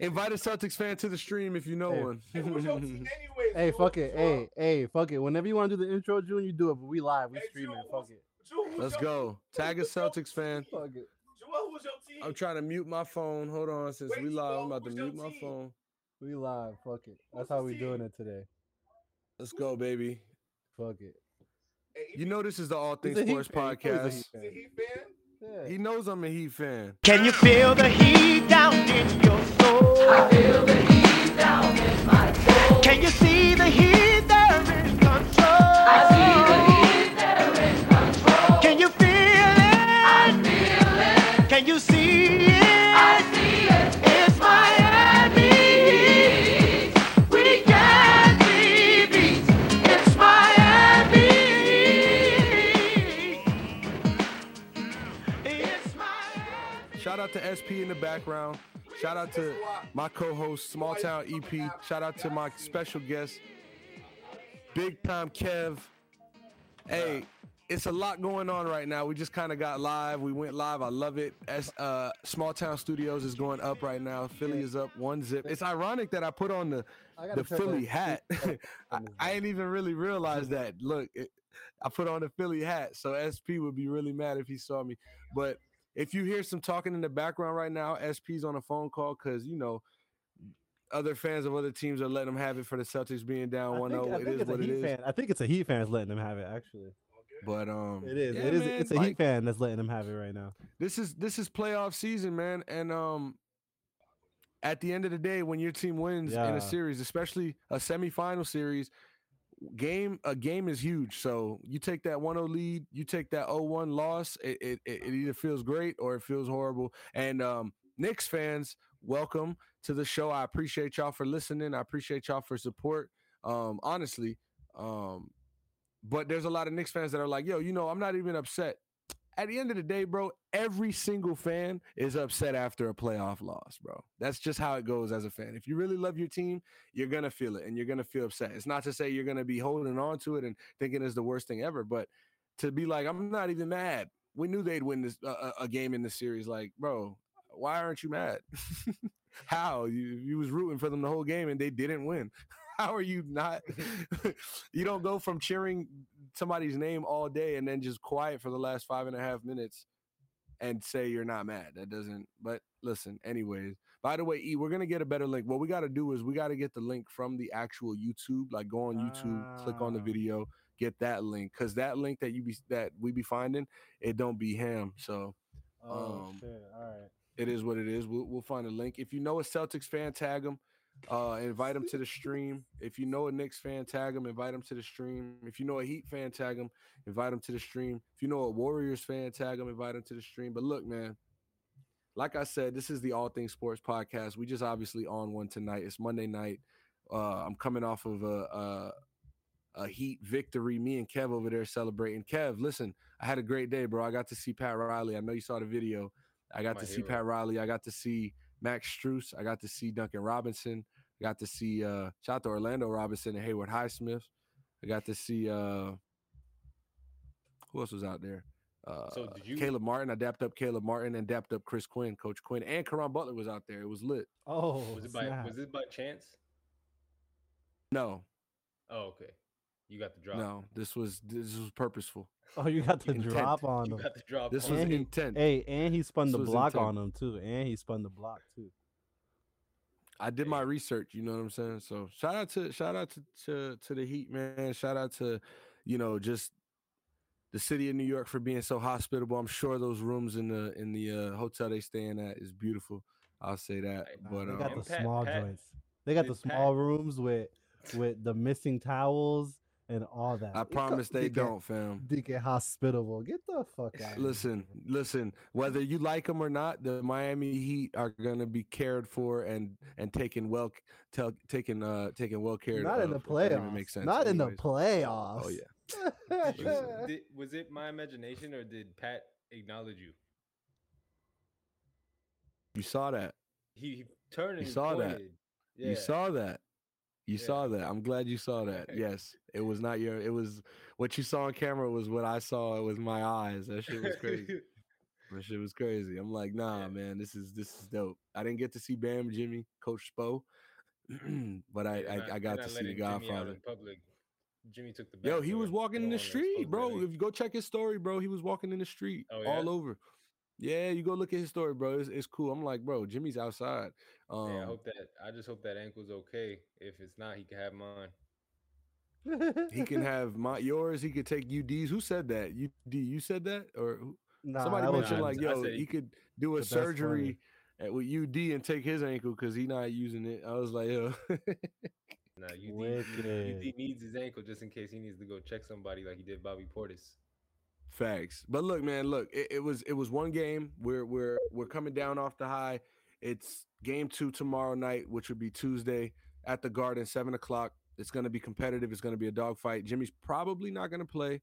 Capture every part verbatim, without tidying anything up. Invite a Celtics fan to the stream if you know hey. one. Hey, anyways, hey fuck it. Hey, hey, fuck it. Whenever you want to do the intro, June, you do it. But we live. We hey, streaming. June, fuck it. June, Let's your, go. Tag a Celtics fan. Fuck it. Joel, who's your team? I'm trying to mute my phone. Hold on. Since Wait, we live, Joel, I'm about to mute my phone. We live. Fuck it. That's who's how we team? doing it today. Let's go, baby. Fuck it. Hey, you know this is the All Things Sports fan. Podcast. He's a Heat fan. Yeah. He knows I'm a Heat fan. Can you feel the heat down in your soul? I feel the heat down in my soul. Can you see the heat there in control? I see the heat there in control. Can you feel it? I feel it. Can you see it? I see it. It's Miami Heat. We can't be beat. It's Miami Heat. It's Miami. Shout out to S P in the background. Shout out to my co-host, Small Town E P. Shout out to my special guest, Big Time Kev. Hey, it's a lot going on right now. We just kind of got live. We went live. I love it. As, uh, Small Town Studios is going up right now. Philly is up one zip. It's ironic that I put on the, the Philly hat. I, I ain't even really realize that. Look, it, I put on the Philly hat, so S P would be really mad if he saw me. But if you hear some talking in the background right now, S P's on a phone call because, you know, other fans of other teams are letting them have it for the Celtics being down one oh. It is what it is. I think it's a Heat fan that's letting them have it, actually. But um, it is. Yeah, it is. Man, it's a like, Heat fan that's letting them have it right now. This is this is playoff season, man. And um, at the end of the day, when your team wins yeah. in a series, especially a semifinal series, game a game is huge. So you take that one oh lead, you take that oh one loss, it, it it either feels great or it feels horrible. And um Knicks fans, welcome to the show. I appreciate y'all for listening. I appreciate y'all for support. Um honestly, um but there's a lot of Knicks fans that are like, yo, you know, I'm not even upset. At the end of the day, bro, every single fan is upset after a playoff loss, bro. That's just how it goes as a fan. If you really love your team, you're going to feel it and you're going to feel upset. It's not to say you're going to be holding on to it and thinking it's the worst thing ever, but to be like, I'm not even mad. We knew they'd win this uh, a game in this series. Like, bro, why aren't you mad? How? You, you was rooting for them the whole game and they didn't win. How are you not? You don't go from cheering somebody's name all day and then just quiet for the last five and a half minutes and say you're not mad. That doesn't, but listen, anyways. By the way, E, we're going to get a better link. What we got to do is we got to get the link from the actual YouTube. Like, go on YouTube, ah. click on the video, get that link. Because that link that you be that we be finding, it don't be ham. So, oh, um, shit. All right. It is what it is. We'll, we'll find a link. If you know a Celtics fan, tag them. Uh, invite them to the stream. If you know a Knicks fan, tag them. Invite them to the stream. If you know a Heat fan, tag them. Invite them to the stream. If you know a Warriors fan, tag them. Invite them to the stream. But look, man, like I said, this is the All Things Sports Podcast. We just obviously on one tonight. It's Monday night. Uh, I'm coming off of a, a a Heat victory. Me and Kev over there celebrating. Kev, listen, I had a great day, bro. I got to see Pat Riley. I know you saw the video. I got My to hero. see Pat Riley. I got to see Max Strus. I got to see Duncan Robinson. I got to see uh, shout out to Orlando Robinson and Hayward Highsmith. I got to see uh, who else was out there? Uh, so did you- Caleb Martin. I dapped up Caleb Martin and dapped up Chris Quinn, Coach Quinn, and Caron Butler was out there. It was lit. Oh, was it by snap. was it by chance? No. Oh, okay. You got the drop. No, this was this was purposeful. Oh, you got the intent. drop on him. You got the drop this on was him. intent. Hey, and he spun this the block intent. on him too. And he spun the block too. I did my research, you know what I'm saying? So shout out to shout out to, to, to the Heat, man. Shout out to, you know, just the city of New York for being so hospitable. I'm sure those rooms in the in the uh, hotel they staying at is beautiful. I'll say that. Right, but they um, got the Pat, small Pat, joints. They got the small Pat. rooms with with the missing towels. And all that. I promise they don't, fam. D K hospitable. Get the fuck out. Listen, listen. Whether you like them or not, the Miami Heat are gonna be cared for and and taken well, tel- taken uh, taken well cared. Not of. in the playoffs. Makes sense. Not anyways. in the playoffs. Oh yeah. was, did, was it my imagination or did Pat acknowledge you? You saw that. He, he turned. And you saw pointed. that. Yeah. You saw that. You yeah. saw that. I'm glad you saw that. Yes. It was not your, it was what you saw on camera was what I saw. It was my eyes. That shit was crazy. That shit was crazy. I'm like, nah, yeah. man, this is this is dope. I didn't get to see Bam, Jimmy, Coach Spo, but I I, not, I got to see the Godfather. Jimmy, Jimmy took the back. Yo, he was walking in the street, bro. If you go check his story, bro, he was walking in the street oh, yeah? all over. Yeah, you go look at his story, bro. It's, it's cool. I'm like, bro, Jimmy's outside. Um, yeah, I hope that I just hope that ankle's okay. If it's not, he can have mine. He can have my yours. He could take U D's. Who said that? U D, you said that? Or who? Nah, somebody mentioned like, yo, he could do a surgery at, with U D and take his ankle because he's not using it. I was like, yo. Nah, U D, U D needs his ankle just in case he needs to go check somebody like he did Bobby Portis. Facts. But look, man, look, it, it was it was one game. We're we're we're coming down off the high. It's game two tomorrow night, which would be Tuesday at the Garden, seven o'clock. It's going to be competitive. It's going to be a dogfight. Jimmy's probably not going to play.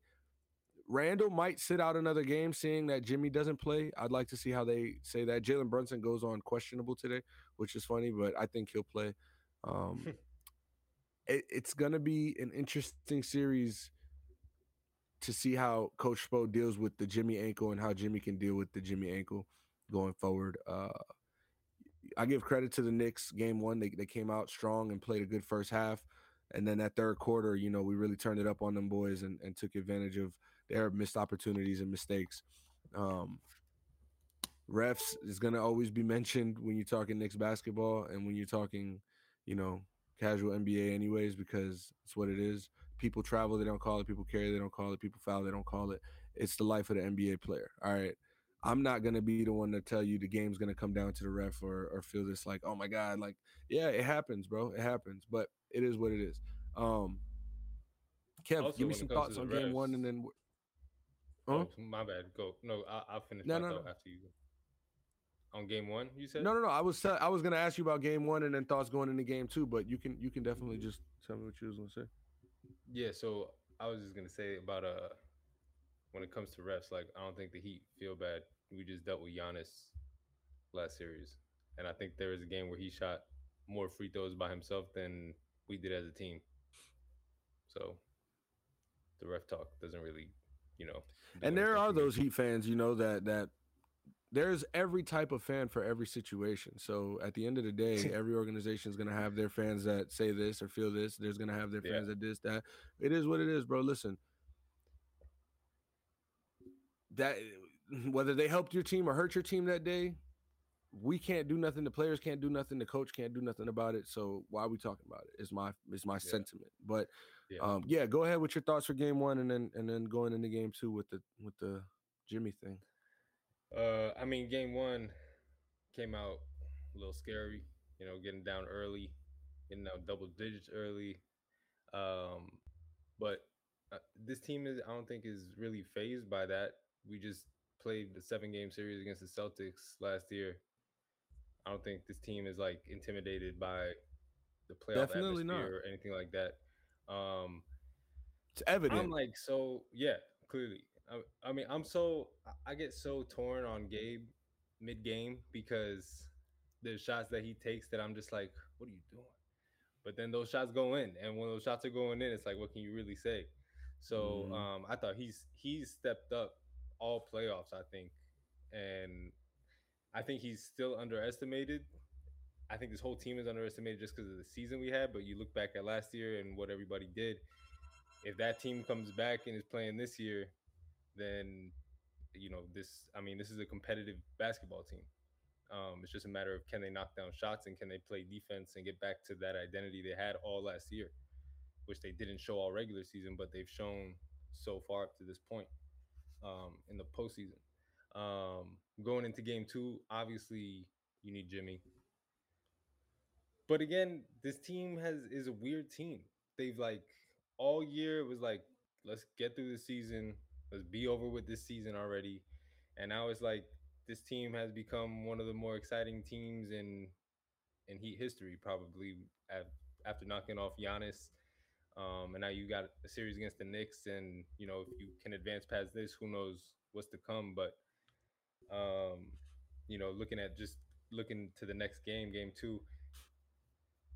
Randall might sit out another game, seeing that Jimmy doesn't play. I'd like to see how they say that. Jalen Brunson goes on questionable today, which is funny, but I think he'll play. Um, it, it's going to be an interesting series to see how Coach Spo deals with the Jimmy ankle and how Jimmy can deal with the Jimmy ankle going forward. Uh, I give credit to the Knicks. Game one, they, they came out strong and played a good first half. And then that third quarter, you know, we really turned it up on them boys and, and took advantage of their missed opportunities and mistakes. Um, refs is going to always be mentioned when you're talking Knicks basketball and when you're talking, you know, casual N B A anyways, because it's what it is. People travel, they don't call it. People carry, they don't call it. People foul, they don't call it. It's the life of the N B A player. All right. I'm not going to be the one to tell you the game's going to come down to the ref or, or feel this like, oh, my God. Like, yeah, it happens, bro. It happens. But it is what it is. Um, Kev, also, give me some thoughts on refs, game one and then. Huh? Oh, my bad. Go. No, I, I'll finish no, my no, thought no. after you. On game one, you said? No, no, no. I was t- I was going to ask you about game one and then thoughts going into game two, but you can you can definitely just tell me what you was going to say. Yeah, so I was just going to say about uh, when it comes to refs, like I don't think the Heat feel bad. We just dealt with Giannis last series, and I think there was a game where he shot more free throws by himself than we did as a team. So the ref talk doesn't really, you know. And there are those Heat fans, you know, that that there's every type of fan for every situation. So at the end of the day, every organization is going to have their fans that say this or feel this. There's going to have their fans yeah. that this, that. It is what it is, bro. Listen, that whether they helped your team or hurt your team that day, we can't do nothing. The players can't do nothing. The coach can't do nothing about it. So why are we talking about it? Is my is my yeah. sentiment. But yeah. Um, yeah, go ahead with your thoughts for game one, and then and then going into game two with the with the Jimmy thing. Uh, I mean, game one came out a little scary. You know, getting down early, getting out double digits early. Um, but uh, this team is I don't think is really fazed by that. We just played the seven game series against the Celtics last year. I don't think this team is like intimidated by the playoff Definitely atmosphere not. or anything like that. Um, it's evident. I'm like, so yeah, clearly. I, I mean, I'm so I get so torn on Gabe mid game because there's shots that he takes that I'm just like, what are you doing? But then those shots go in, and when those shots are going in, it's like, what can you really say? So mm-hmm. um, I thought he's he's stepped up all playoffs, I think, and I think he's still underestimated. I think this whole team is underestimated just because of the season we had. But you look back at last year and what everybody did. If that team comes back and is playing this year, then, you know, this, I mean, this is a competitive basketball team. Um, it's just a matter of can they knock down shots and can they play defense and get back to that identity they had all last year, which they didn't show all regular season, but they've shown so far up to this point um, in the postseason. Um, going into game two, obviously you need Jimmy. But again, this team has is a weird team. They've like all year it was like, let's get through the season, let's be over with this season already. And now it's like this team has become one of the more exciting teams in in Heat history, probably at, after knocking off Giannis. Um, and now you got a series against the Knicks, and you know, if you can advance past this, who knows what's to come. But Um, you know, looking at just looking to the next game, game two,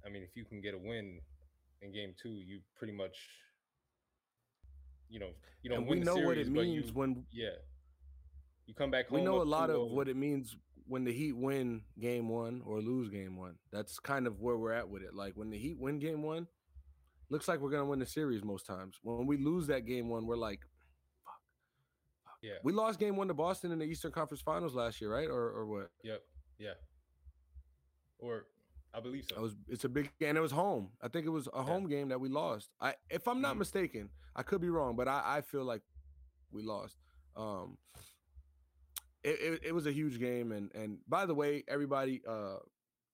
I mean, if you can get a win in game two, you pretty much, you know, you don't and win we know the series, what it means you, when, yeah, You come back home. We know a lot of what it means when the Heat win game one or lose game one. That's kind of where we're at with it. Like, when the Heat win game one, looks like we're going to win the series most times. When we lose that game one, we're like, fuck. fuck. Yeah. We lost game one to Boston in the Eastern Conference Finals last year, right? Or or what? Yep. Yeah. Or I believe so. It was, it's a big – and it was home. I think it was a yeah. home game that we lost. I, If I'm not mm. mistaken, I could be wrong, but I, I feel like we lost. Um It, it, it was a huge game, and and by the way, everybody, uh,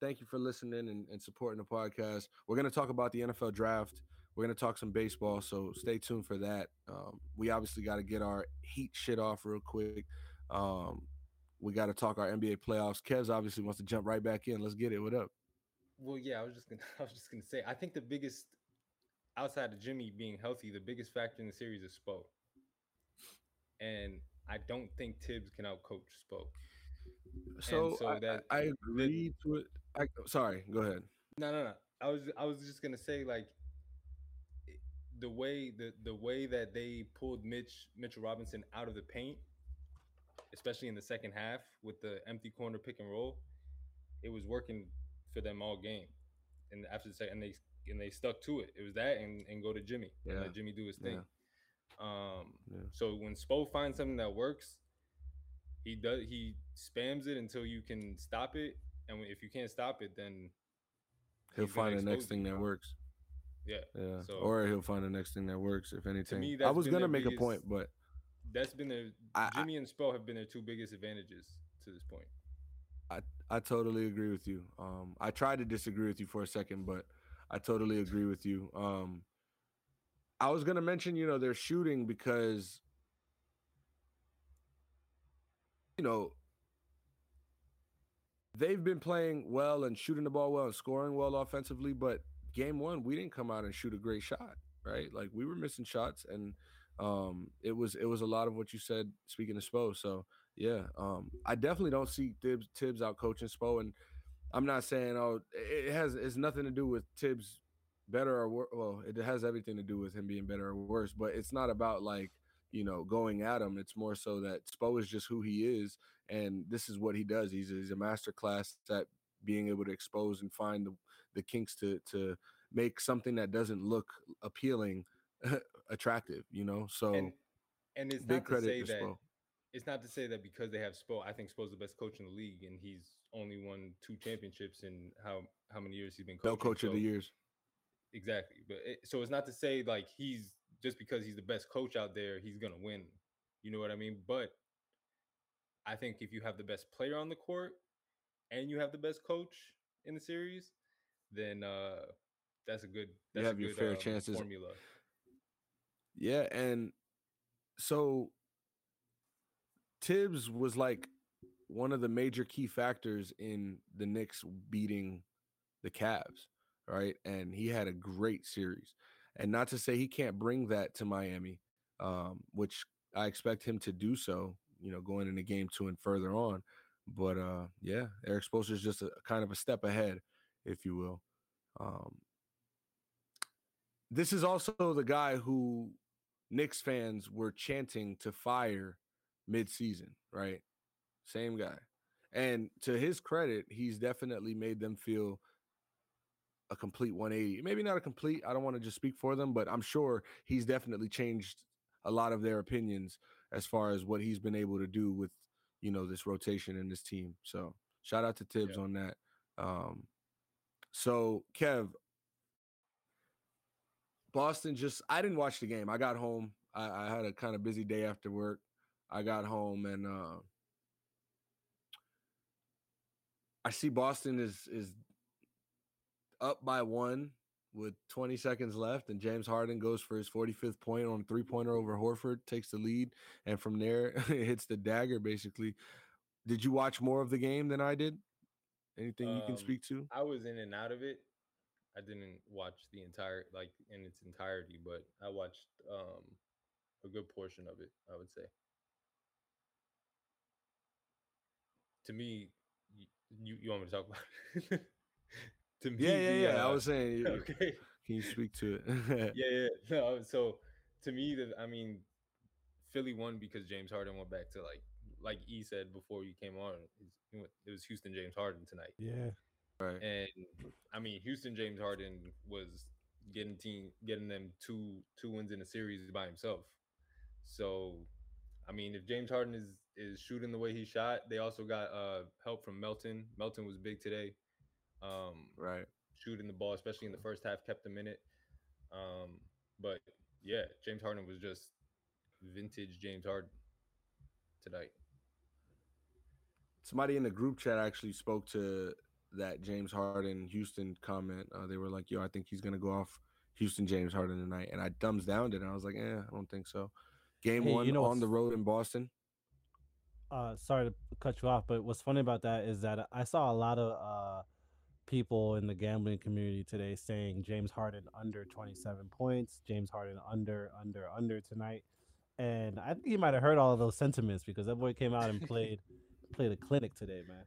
thank you for listening and, and supporting the podcast. We're going to talk about the N F L draft. We're going to talk some baseball, so stay tuned for that. Um, we obviously got to get our Heat shit off real quick. Um, we got to talk our N B A playoffs. Kevs obviously wants to jump right back in. Let's get it. What up? Well, yeah, I was just gonna, I was just gonna say, I think the biggest, outside of Jimmy being healthy, the biggest factor in the series is Spo, and I don't think Tibbs can outcoach Spoke. So, so I, that, I agree that, to it. I, sorry, go ahead. No, no, no. I was I was just gonna say, like, the way the the way that they pulled Mitch Mitchell Robinson out of the paint, especially in the second half with the empty corner pick and roll, it was working for them all game. And after the second, and they and they stuck to it. It was that and, and go to Jimmy yeah. and let Jimmy do his thing. Yeah. Um, yeah. So when Spo finds something that works, he does he spams it until you can stop it, and if you can't stop it, then he'll find the next thing that works. Yeah, yeah. So, or he'll find the next thing that works. If anything, me, I was gonna make biggest, a point, but that's been the Jimmy I, and Spo have been their two biggest advantages to this point. I I totally agree with you. Um, I tried to disagree with you for a second, but I totally agree with you. Um. I was going to mention, you know, they're shooting because, you know, they've been playing well and shooting the ball well and scoring well offensively, but game one, we didn't come out and shoot a great shot, right? Like, we were missing shots, and um, it was it was a lot of what you said, speaking of Spo. So, yeah, um, I definitely don't see Tibbs, Tibbs out coaching Spo, and I'm not saying, oh, it has it's nothing to do with Tibbs. Better or worse, well, it has everything to do with him being better or worse, but it's not about, like, you know, going at him. It's more so that Spo is just who he is, and this is what he does. He's, he's a masterclass at being able to expose and find the, the kinks to to make something that doesn't look appealing attractive, you know? So, and, and it's big not to say that Spo. It's not to say that because they have Spo, I think Spo's the best coach in the league, and he's only won two championships in how, how many years he's been coaching. No coach so. of the years. Exactly, but it, so it's not to say, like, he's just because he's the best coach out there, he's gonna win. You know what I mean? But I think if you have the best player on the court and you have the best coach in the series, then uh, that's a good. That's you have a your good, fair um, chances. Formula. Yeah, and so Tibbs was like one of the major key factors in the Knicks beating the Cavs. Right, and he had a great series, and not to say he can't bring that to Miami, um, which I expect him to do so. You know, going into game two and further on, but uh, yeah, Eric Spoelstra is just a kind of a step ahead, if you will. Um, this is also the guy who Knicks fans were chanting to fire midseason, right? Same guy, and to his credit, he's definitely made them feel a complete one eighty. Maybe not a complete, I don't want to just speak for them, but I'm sure he's definitely changed a lot of their opinions as far as what he's been able to do with, you know, this rotation and this team. So shout out to Tibbs yeah. on that. Um, so Kev, Boston just, I didn't watch the game. I got home. I, I had a kind of busy day after work. I got home and uh, I see Boston is, is, up by one with twenty seconds left, and James Harden goes for his forty-fifth point on a three-pointer over Horford, takes the lead, and from there it hits the dagger, basically. Did you watch more of the game than I did? Anything um, you can speak to? I was in and out of it. I didn't watch the entire, like, in its entirety, but I watched um, a good portion of it, I would say. To me, you, you want me to talk about it? To me, yeah, yeah, the, yeah. Uh, I was saying, okay. Can you speak to it? yeah, yeah. No, so to me, the, I mean, Philly won because James Harden went back to, like, like E said before you came on, it was Houston James Harden tonight. Yeah. Right. And I mean, Houston James Harden was getting team getting them two two wins in a series by himself. So, I mean, if James Harden is is shooting the way he shot, they also got uh help from Melton. Melton was big today. Um, right. Shooting the ball, especially in the first half, kept them in it. Um, but yeah, James Harden was just vintage James Harden tonight. Somebody in the group chat actually spoke to that James Harden Houston comment. Uh, they were like, yo, I think he's going to go off Houston James Harden tonight. And I thumbs downed it. And I was like, eh, I don't think so. Game hey, one you know, on the road in Boston. Uh, sorry to cut you off, but what's funny about that is that I saw a lot of uh, people in the gambling community today saying James Harden under twenty-seven points, James Harden under, under, under tonight. And I think he might have heard all of those sentiments because that boy came out and played played a clinic today, man.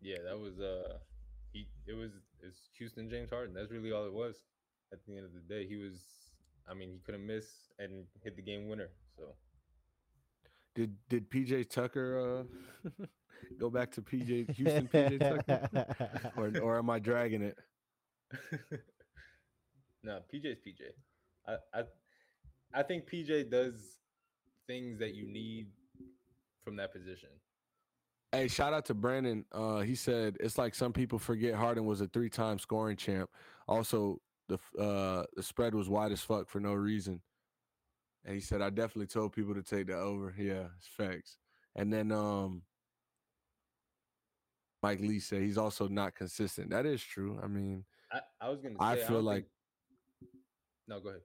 Yeah, that was uh, he. It was it's Houston James Harden. That's really all it was. At the end of the day, he was. I mean, he couldn't miss and hit the game winner. So, did did P J Tucker uh, go back to P J Houston P J Tucker, or or am I dragging it? No, nah, P J's P J. I, I I think P J does things that you need from that position. Hey, shout out to Brandon. Uh, he said, it's like some people forget Harden was a three-time scoring champ. Also, the uh, the spread was wide as fuck for no reason. And he said, I definitely told people to take the over. Yeah, it's facts. And then um, Mike Lee said he's also not consistent. That is true. I mean, I, I was going to say. I feel I like. Think... No, go ahead.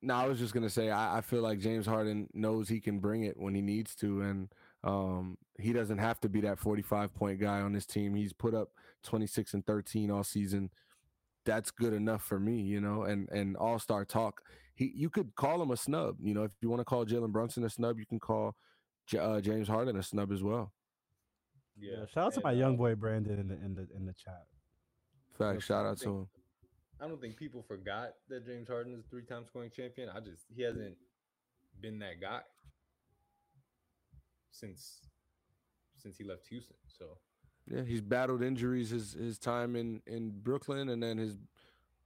No, I was just going to say, I, I feel like James Harden knows he can bring it when he needs to. And um, he doesn't have to be that forty-five point guy on this team. He's put up twenty-six and thirteen all season. That's good enough for me, you know, and, and all-star talk. He, you could call him a snub. You know, if you want to call Jalen Brunson a snub, you can call J- uh, James Harden a snub as well. Yeah. Shout out to my young boy, Brandon, in the, in the, in the chat. Fact, shout out to him. I don't think people forgot that James Harden is a three-time scoring champion. I just he hasn't been that guy since since he left Houston. So yeah, he's battled injuries his his time in, in Brooklyn and then his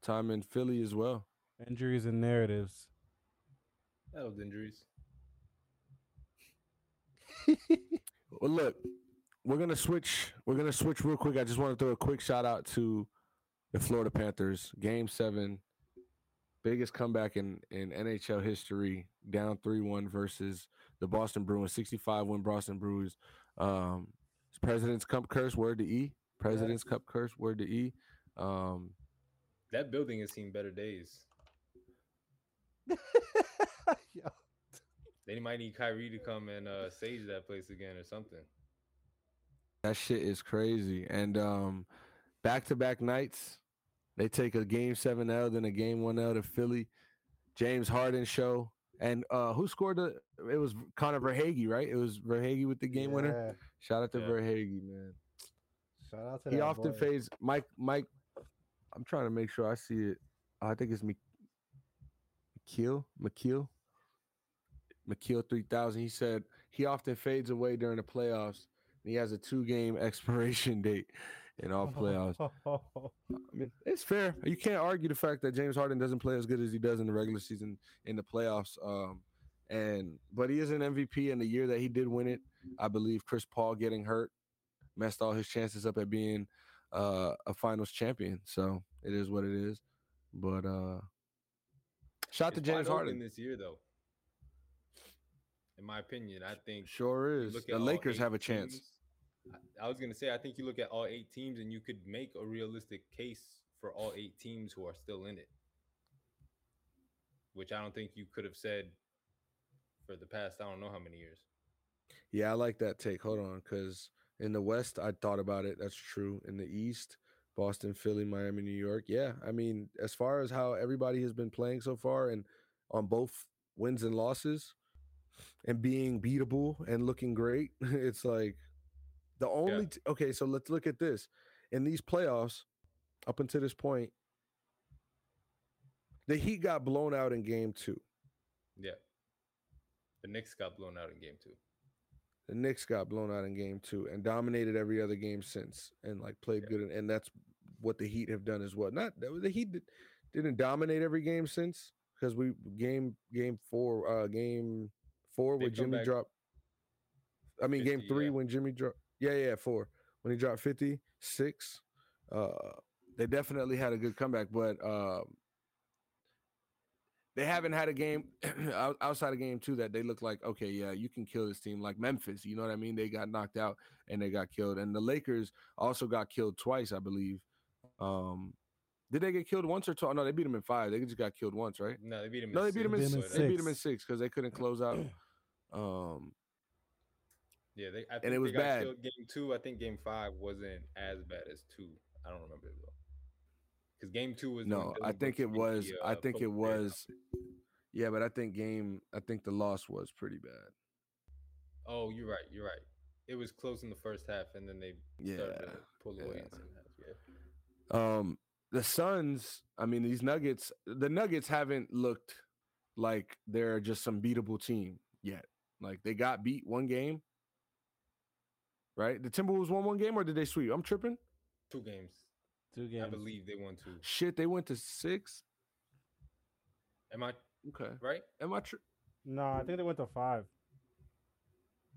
time in Philly as well. Injuries and narratives. That was injuries. Well, look, we're gonna switch. We're gonna switch real quick. I just want to throw a quick shout out to the Florida Panthers, game seven, biggest comeback in, in N H L history, down three one versus the Boston Bruins, sixty-five win Boston Bruins. Um, President's Cup curse, word to E. President's yeah. Cup curse, word to E. Um, that building has seen better days. Yo. They might need Kyrie to come and uh, sage that place again or something. That shit is crazy. And um, back-to-back nights. They take a game seven L, then a game one L to Philly. James Harden show. And uh, who scored the – it was Connor Verhage, right? It was Verhage with the game yeah. winner. Shout out to yeah. Verhage, man. Shout out to he that He often boy. Fades – Mike – Mike. I'm trying to make sure I see it. I think it's McKeel. McKeel. McKeel three thousand. He said he often fades away during the playoffs. He has a two-game expiration date in all playoffs. I mean, it's fair. You can't argue the fact that James Harden doesn't play as good as he does in the regular season in the playoffs. Um, and but he is an M V P in the year that he did win it. I believe Chris Paul getting hurt messed all his chances up at being uh, a finals champion. So it is what it is. But uh, shout out to James Harden this year, though. In my opinion, I think sure is the Lakers have a chance. Teams, I was going to say, I think you look at all eight teams and you could make a realistic case for all eight teams who are still in it, which I don't think you could have said for the past, I don't know how many years. Yeah, I like that take. Hold on, because in the West, I thought about it. That's true. In the East, Boston, Philly, Miami, New York. Yeah, I mean, as far as how everybody has been playing so far and on both wins and losses and being beatable and looking great, it's like – The only yeah. t- okay, so let's look at this. In these playoffs, up until this point, the Heat got blown out in game two. Yeah. The Knicks got blown out in game two. The Knicks got blown out in game two and dominated every other game since, and like played yeah. good. And, and that's what the Heat have done as well. Not the Heat did, didn't dominate every game since, because we game game four uh, game four they when Jimmy dropped. I mean, fifty, game three yeah. when Jimmy dropped. Yeah, yeah, four when he dropped fifty-six. Uh, they definitely had a good comeback, but um, they haven't had a game outside of game two that they look like, okay, yeah, you can kill this team, like Memphis. You know what I mean? They got knocked out and they got killed. And the Lakers also got killed twice, I believe. Um, did they get killed once or twice? No, they beat them in five. They just got killed once, right? No, they beat them. No, they beat them in six. They beat them in six because they couldn't close out. Um, yeah, they. I think and it was they got bad. Killed game two, I think game five wasn't as bad as two. I don't remember it though. Because game two was no. I think it was. The, uh, I think it was. Yeah, but I think game. I think the loss was pretty bad. Oh, you're right. You're right. It was close in the first half, and then they yeah started to pull away in the second half. Yeah. Um. The Suns, I mean, these Nuggets, the Nuggets haven't looked like they're just some beatable team yet. Like, they got beat one game, right? The Timberwolves won one game, or did they sweep? I'm tripping. Two games. Two games. I believe they won two. Shit, they went to six? Am I okay? Right? Am I true? No, I think they went to five.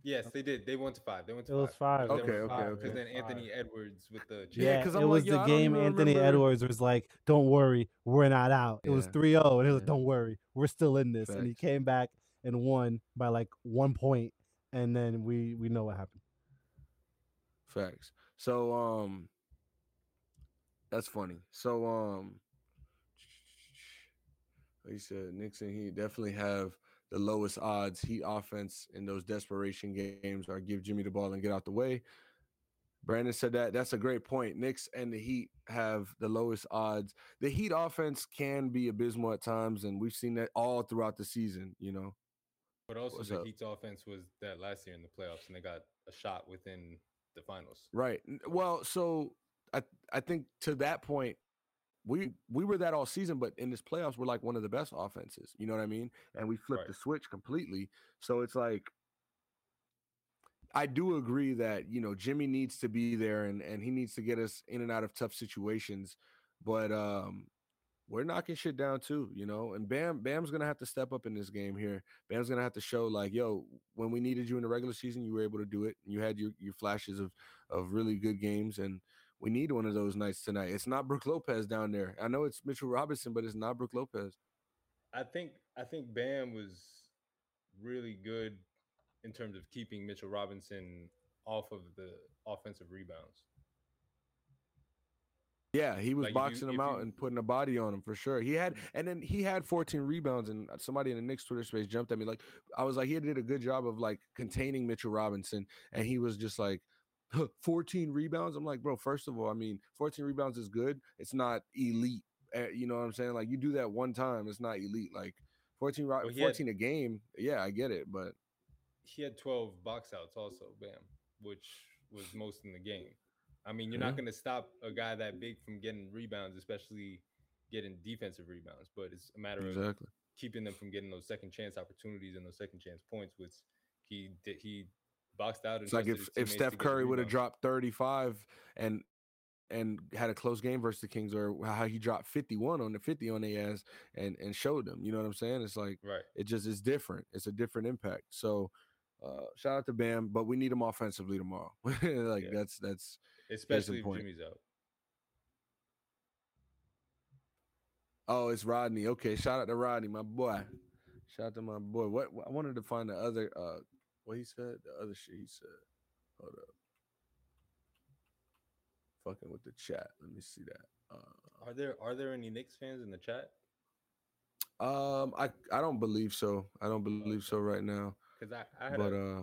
Yes, they did. They went to five. They went to it five. It was five. Okay, okay, five, okay. Because then Anthony five. Edwards with the... Yeah, because yeah, it was like, the yo, game Anthony remember. Edwards was like, don't worry, we're not out. It yeah. was three oh, and he was like, don't worry, we're still in this. Facts. And he came back and won by like one point, and then we, we know what happened. Facts. So, um, that's funny. So, um, like you said, Nixon, he definitely have... the lowest odds Heat offense in those desperation games are give Jimmy the ball and get out the way. Brandon said that. That's a great point. Knicks and the Heat have the lowest odds. The Heat offense can be abysmal at times, and we've seen that all throughout the season, you know. But also What's the up? Heat's offense was that last year in the playoffs, and they got a shot within the finals. Right. Well, so I I think to that point, We we were that all season, but in this playoffs, we're like one of the best offenses. You know what I mean? And we flipped right. the switch completely. So it's like, I do agree that, you know, Jimmy needs to be there and, and he needs to get us in and out of tough situations. But um, we're knocking shit down too, you know? And Bam Bam's going to have to step up in this game here. Bam's going to have to show like, yo, when we needed you in the regular season, you were able to do it. You had your, your flashes of, of really good games, and we need one of those nights tonight. It's not Brook Lopez down there. I know it's Mitchell Robinson, but it's not Brook Lopez. I think I think Bam was really good in terms of keeping Mitchell Robinson off of the offensive rebounds. Yeah, he was like boxing you, him out you, and putting a body on him for sure. He had, and then he had fourteen rebounds, and somebody in the Knicks Twitter space jumped at me. Like, I was like, he did a good job of like containing Mitchell Robinson, and he was just like, fourteen rebounds. I'm like, bro, first of all, I mean, fourteen rebounds is good. It's not elite. You know what I'm saying? Like, you do that one time, it's not elite. Like, fourteen, well, fourteen had, a game. Yeah, I get it, but he had twelve box outs also, Bam, which was most in the game. I mean, you're mm-hmm. not going to stop a guy that big from getting rebounds, especially getting defensive rebounds, but it's a matter exactly. of keeping them from getting those second chance opportunities and those second chance points, which he did. He boxed out. It's like if, if Steph Curry would have dropped thirty-five and and had a close game versus the Kings, or how he dropped fifty-one on the fifty on their ass and, and showed them. You know what I'm saying? It's like right. it just is different. It's a different impact. So uh, shout out to Bam, but we need him offensively tomorrow. like yeah. that's that's especially if Jimmy's out. Oh, it's Rodney. Okay, shout out to Rodney, my boy. Shout out to my boy. What I wanted to find the other. Uh, What he said, the other shit he said. Hold up. Fucking with the chat. Let me see that. Uh, are there are there any Knicks fans in the chat? Um, I, I don't believe so. I don't believe okay. so right now. Because I, I had but, a, uh,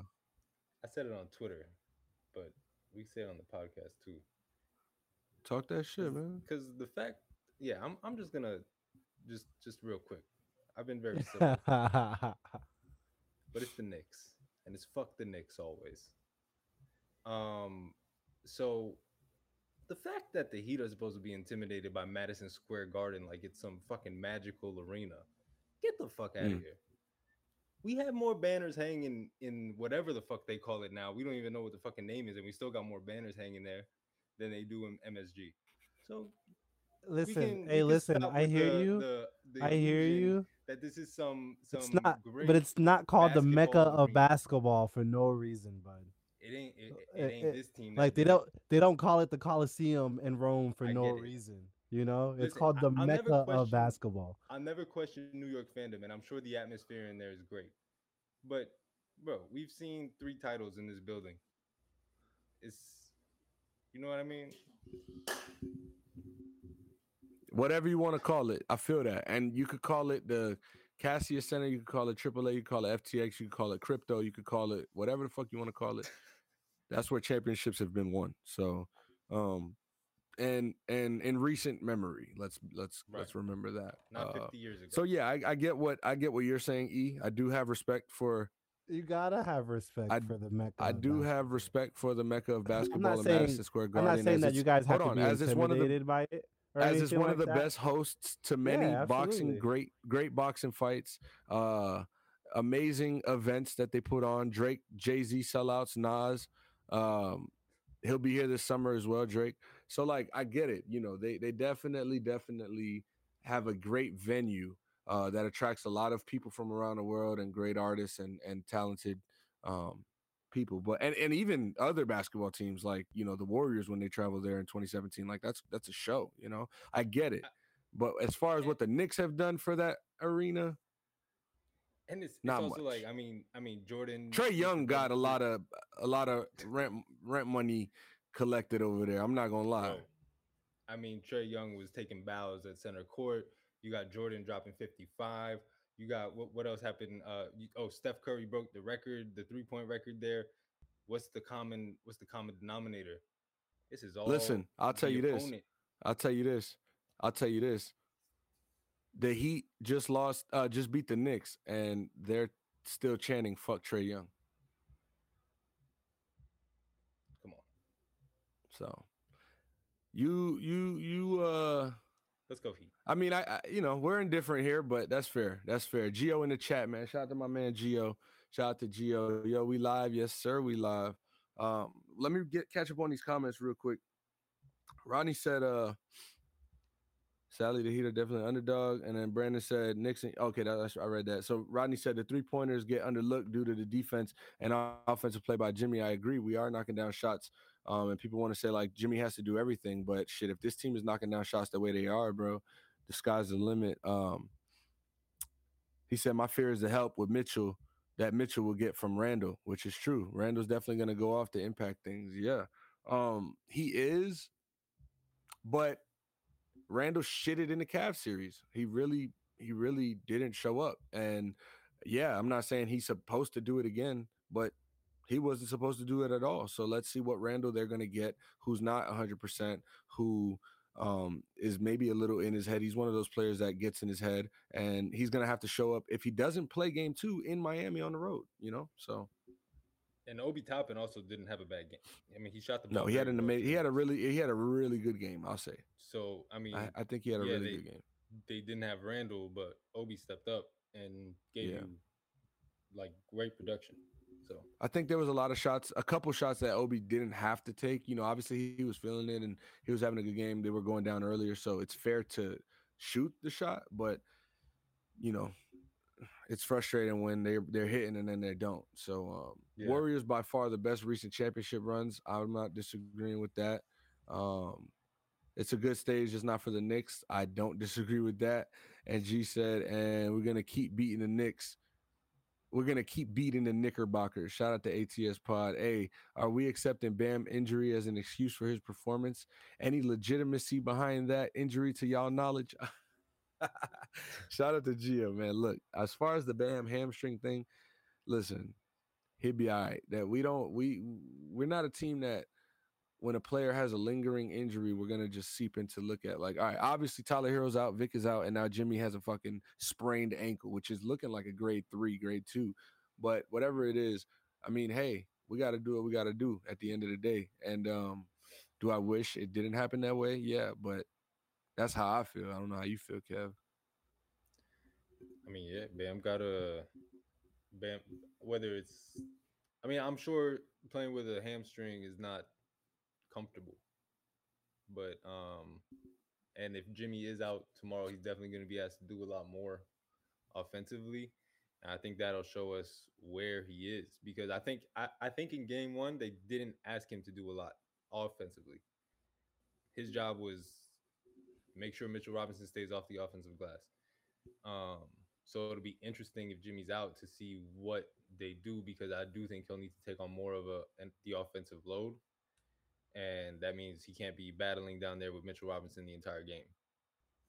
I said it on Twitter, but we say it on the podcast too. Talk that shit, Cause, man. Because the fact, yeah, I'm I'm just gonna just just real quick. I've been very civil. But it's the Knicks. And it's fuck the Knicks always. Um, so the fact that the Heat are supposed to be intimidated by Madison Square Garden like it's some fucking magical arena, get the fuck out mm. of here. we have more banners hanging in whatever the fuck they call it now. We don't even know what the fucking name is, and we still got more banners hanging there than they do in M S G. So listen, can, hey, listen, I hear the, you. The, the I hear you. That this is some some it's not, great but it's not called the Mecca of basketball for no reason, bud. It ain't it, it, it ain't it, this team. Like they don't they don't call it the Colosseum in Rome for I no reason. You know, it's Listen, called the I'll Mecca of basketball. I'll never question New York fandom, and I'm sure the atmosphere in there is great. But, bro, we've seen three titles in this building. It's, you know what I mean? Whatever you want to call it, I feel that. And you could call it the Cassia Center, you could call it triple A, you could call it F T X, you could call it crypto, you could call it whatever the fuck you want to call it. That's where championships have been won. So, um... And and in recent memory, let's let's right. let's remember that. Not fifty uh, years ago. So yeah, I, I get what I get what you're saying, E. I do have respect for. You gotta have respect I, for the Mecca. I do basketball. have respect for the Mecca of basketball in Madison Square Garden. I'm not saying that you guys have to be intimidated by it. As it's one of the best hosts to many yeah, boxing great great boxing fights, uh, amazing events that they put on. Drake, Jay-Z sellouts, Nas. Um, He'll be here this summer as well, Drake. So, like, I get it. You know, they they definitely, definitely have a great venue uh, that attracts a lot of people from around the world and great artists and and talented um, people. But and, and even other basketball teams, like, you know, the Warriors when they traveled there in twenty seventeen, like that's that's a show. You know, I get it. But as far as what the Knicks have done for that arena. And it's, it's also much. like I mean I mean Jordan Trae Young got a lot of a lot of rent rent money collected over there. I'm not gonna lie. No. I mean Trae Young was taking bows at center court. You got Jordan dropping fifty-five. You got what? What else happened? Uh, you, oh, Steph Curry broke the record, the three point record there. What's the common? What's the common denominator? This is all. Listen, I'll tell you this. I'll tell you this. I'll tell you this. The Heat just lost, uh, just beat the Knicks, and they're still chanting "fuck Trae Young." Come on. So, you, you, you. Uh, Let's go Heat. I mean, I, I, you know, we're indifferent here, but that's fair. That's fair. Gio in the chat, man. Shout out to my man Gio. Shout out to Gio. Yo, we live, yes sir, we live. Um, let me get catch up on these comments real quick. Ronnie said, "Uh." Sally, the Heat are definitely underdog. And then Brandon said, Nixon. Okay, that's, I read that. So Rodney said the three-pointers get underlooked due to the defense and offensive play by Jimmy. I agree. We are knocking down shots. Um, and people want to say, like, Jimmy has to do everything. But, shit, if this team is knocking down shots the way they are, bro, the sky's the limit. Um, he said, my fear is the help with Mitchell that Mitchell will get from Randle, which is true. Randle's definitely going to go off to impact things. Yeah, um, he is. But – Randle shitted in the Cavs series. He really, he really didn't show up. And yeah, I'm not saying he's supposed to do it again, but he wasn't supposed to do it at all. So let's see what Randle they're going to get, who's not one hundred percent, who um, is maybe a little in his head. He's one of those players that gets in his head, and he's going to have to show up if he doesn't play game two in Miami on the road, you know? So. And Obi Toppin also didn't have a bad game. I mean, he shot the ball. No, he had an amazing. He had a really, he had a really good game. I'll say. So I mean, I, I think he had a yeah, really they, good game. They didn't have Randle, but Obi stepped up and gave yeah. him like great production. So I think there was a lot of shots, a couple shots that Obi didn't have to take. You know, obviously he, he was feeling it and he was having a good game. They were going down earlier, so it's fair to shoot the shot, but you know. It's frustrating when they're they're hitting and then they don't. So um, yeah. Warriors by far the best recent championship runs. I'm not disagreeing with that. Um, it's a good stage, it's not for the Knicks. I don't disagree with that. And G said, and we're gonna keep beating the Knicks. We're gonna keep beating the Knickerbockers. Shout out to A T S Pod. Hey, are we accepting Bam injury as an excuse for his performance? Any legitimacy behind that injury to y'all knowledge? Shout out to Gio, man. Look, as far as the Bam hamstring thing, listen, he'd be all right. That we don't we we're not a team that when a player has a lingering injury, we're gonna just seep into look at like, all right, obviously Tyler Hero's out, Vic is out, and now Jimmy has a fucking sprained ankle, which is looking like a grade three, grade two. But whatever it is, I mean, hey, we gotta do what we gotta do at the end of the day. And um, do I wish it didn't happen that way? Yeah, but that's how I feel. I don't know how you feel, Kev. I mean, yeah, Bam got a Bam, whether it's, I mean, I'm sure playing with a hamstring is not comfortable, but um, and if Jimmy is out tomorrow, he's definitely going to be asked to do a lot more offensively. And I think that'll show us where he is, because I think I, I think in game one, they didn't ask him to do a lot offensively. His job was make sure Mitchell Robinson stays off the offensive glass. Um, so it'll be interesting if Jimmy's out to see what they do, because I do think he'll need to take on more of a the offensive load. And that means he can't be battling down there with Mitchell Robinson the entire game.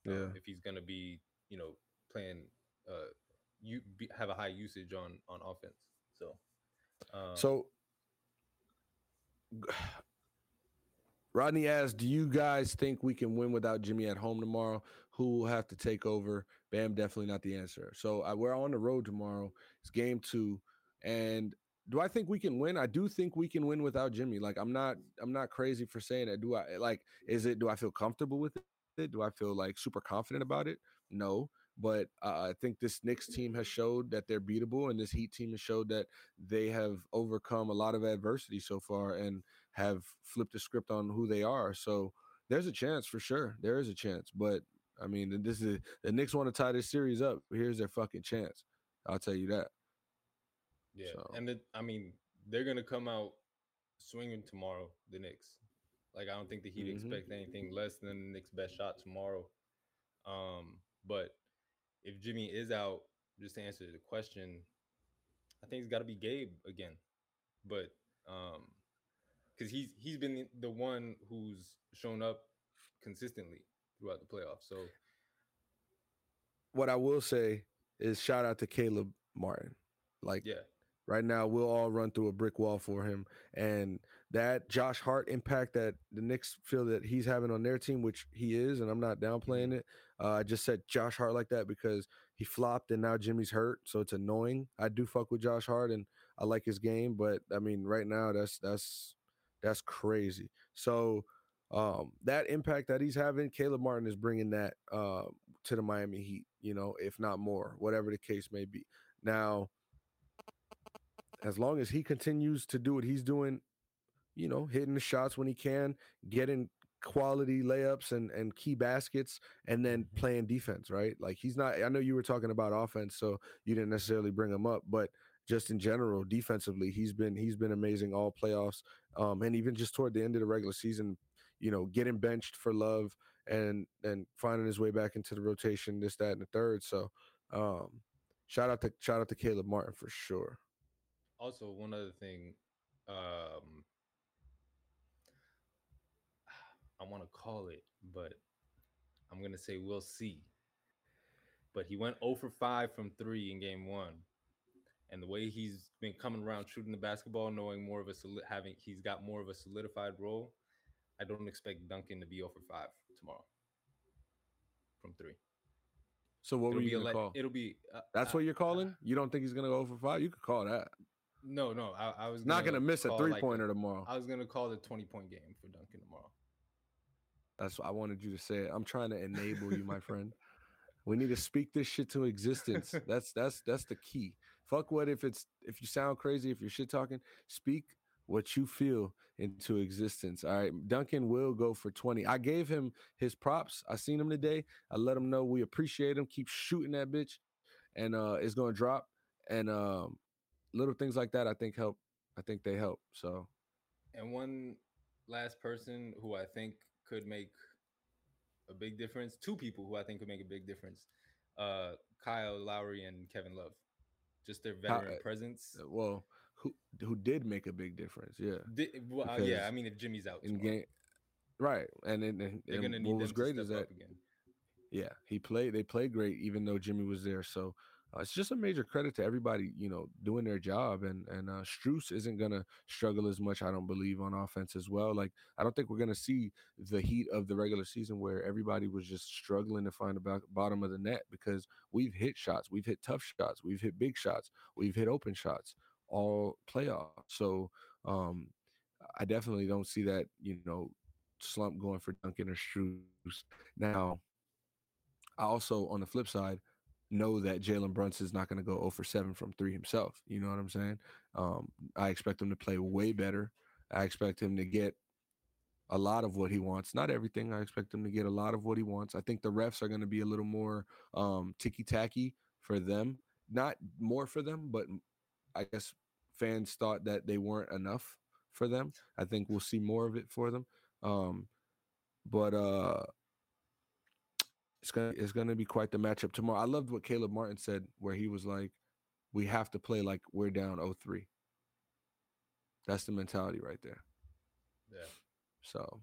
Yeah. Um, if he's going to be, you know, playing, uh, you be, have a high usage on, on offense. So, um, so Rodney asked, do you guys think we can win without Jimmy at home tomorrow? Who will have to take over? Bam, definitely not the answer. So I, we're on the road tomorrow. It's game two. And do I think we can win? I do think we can win without Jimmy. Like, I'm not I'm not crazy for saying that. Do I like is it do I feel comfortable with it? Do I feel like super confident about it? No. But uh, I think this Knicks team has showed that they're beatable, and this Heat team has showed that they have overcome a lot of adversity so far and have flipped the script on who they are. So there's a chance for sure. There is a chance. But I mean, this is the Knicks want to tie this series up. Here's their fucking chance. I'll tell you that. Yeah, so. and the, I mean, they're going to come out swinging tomorrow, the Knicks. Like, I don't think the Heat mm-hmm. expect anything less than the Knicks' best shot tomorrow. Um, but if Jimmy is out, just to answer the question, I think it's got to be Gabe again. But um, because he's he's been the one who's shown up consistently throughout the playoffs. So what I will say is shout out to Caleb Martin. Like, yeah. Right now, we'll all run through a brick wall for him. And that Josh Hart impact that the Knicks feel that he's having on their team, which he is, and I'm not downplaying it. Uh, I just said Josh Hart like that because he flopped and now Jimmy's hurt, so it's annoying. I do fuck with Josh Hart, and I like his game. But, I mean, right now, that's that's that's crazy. So um, that impact that he's having, Caleb Martin is bringing that uh, to the Miami Heat, you know, if not more, whatever the case may be. Now, as long as he continues to do what he's doing, you know, hitting the shots when he can, getting quality layups and, and key baskets, and then playing defense, right? Like, he's not – I know you were talking about offense, so you didn't necessarily bring him up, but just in general, defensively, he's been he's been amazing all playoffs, um, and even just toward the end of the regular season, you know, getting benched for Love and, and finding his way back into the rotation, this, that, and the third. So um, shout out to shout out to Caleb Martin for sure. Also, one other thing, um, I want to call it, but I'm going to say we'll see. But he went zero for five from three in game one. And the way he's been coming around shooting the basketball, knowing more of a soli- having he's got more of a solidified role, I don't expect Duncan to be zero for five tomorrow from three. So what it'll were you going to call? It'll be uh, That's I, what you're calling? I, you don't think he's going to go zero for five? You could call that. No, no, I, I was gonna not going to miss a three-pointer like, tomorrow. I was going to call the twenty-point game for Duncan tomorrow. That's what I wanted you to say. I'm trying to enable you, my friend. We need to speak this shit to existence. That's that's that's the key. Fuck what if it's if you sound crazy, if you're shit talking, speak what you feel into existence. All right, Duncan will go for twenty. I gave him his props. I seen him today. I let him know we appreciate him. Keep shooting that bitch, and uh, it's going to drop. And um. Little things like that, I think help. I think they help. So, and one last person who I think could make a big difference. Two people who I think could make a big difference: uh, Kyle Lowry and Kevin Love. Just their veteran I, presence. Well, who who did make a big difference? Yeah. Did, well, uh, yeah. I mean, if Jimmy's out in game, right? And and, and, they're gonna and need what was great is that again. Yeah, he played. They played great, even though Jimmy was there. So. Uh, it's just a major credit to everybody, you know, doing their job. And and uh, Strus isn't going to struggle as much, I don't believe, on offense as well. Like, I don't think we're going to see the heat of the regular season where everybody was just struggling to find the back, bottom of the net, because we've hit shots. We've hit tough shots. We've hit big shots. We've hit open shots all playoff. So um, I definitely don't see that, you know, slump going for Duncan or Strus. Now, I also, on the flip side, know that Jalen Brunson is not going to go zero for seven from three himself. You know what I'm saying? Um, I expect him to play way better. I expect him to get a lot of what he wants. Not everything. I expect him to get a lot of what he wants. I think the refs are going to be a little more um, ticky-tacky for them. Not more for them, but I guess fans thought that they weren't enough for them. I think we'll see more of it for them. Um, but uh, it's going to it's gonna be quite the matchup tomorrow. I loved what Caleb Martin said where he was like, we have to play like we're down oh three. That's the mentality right there. Yeah. So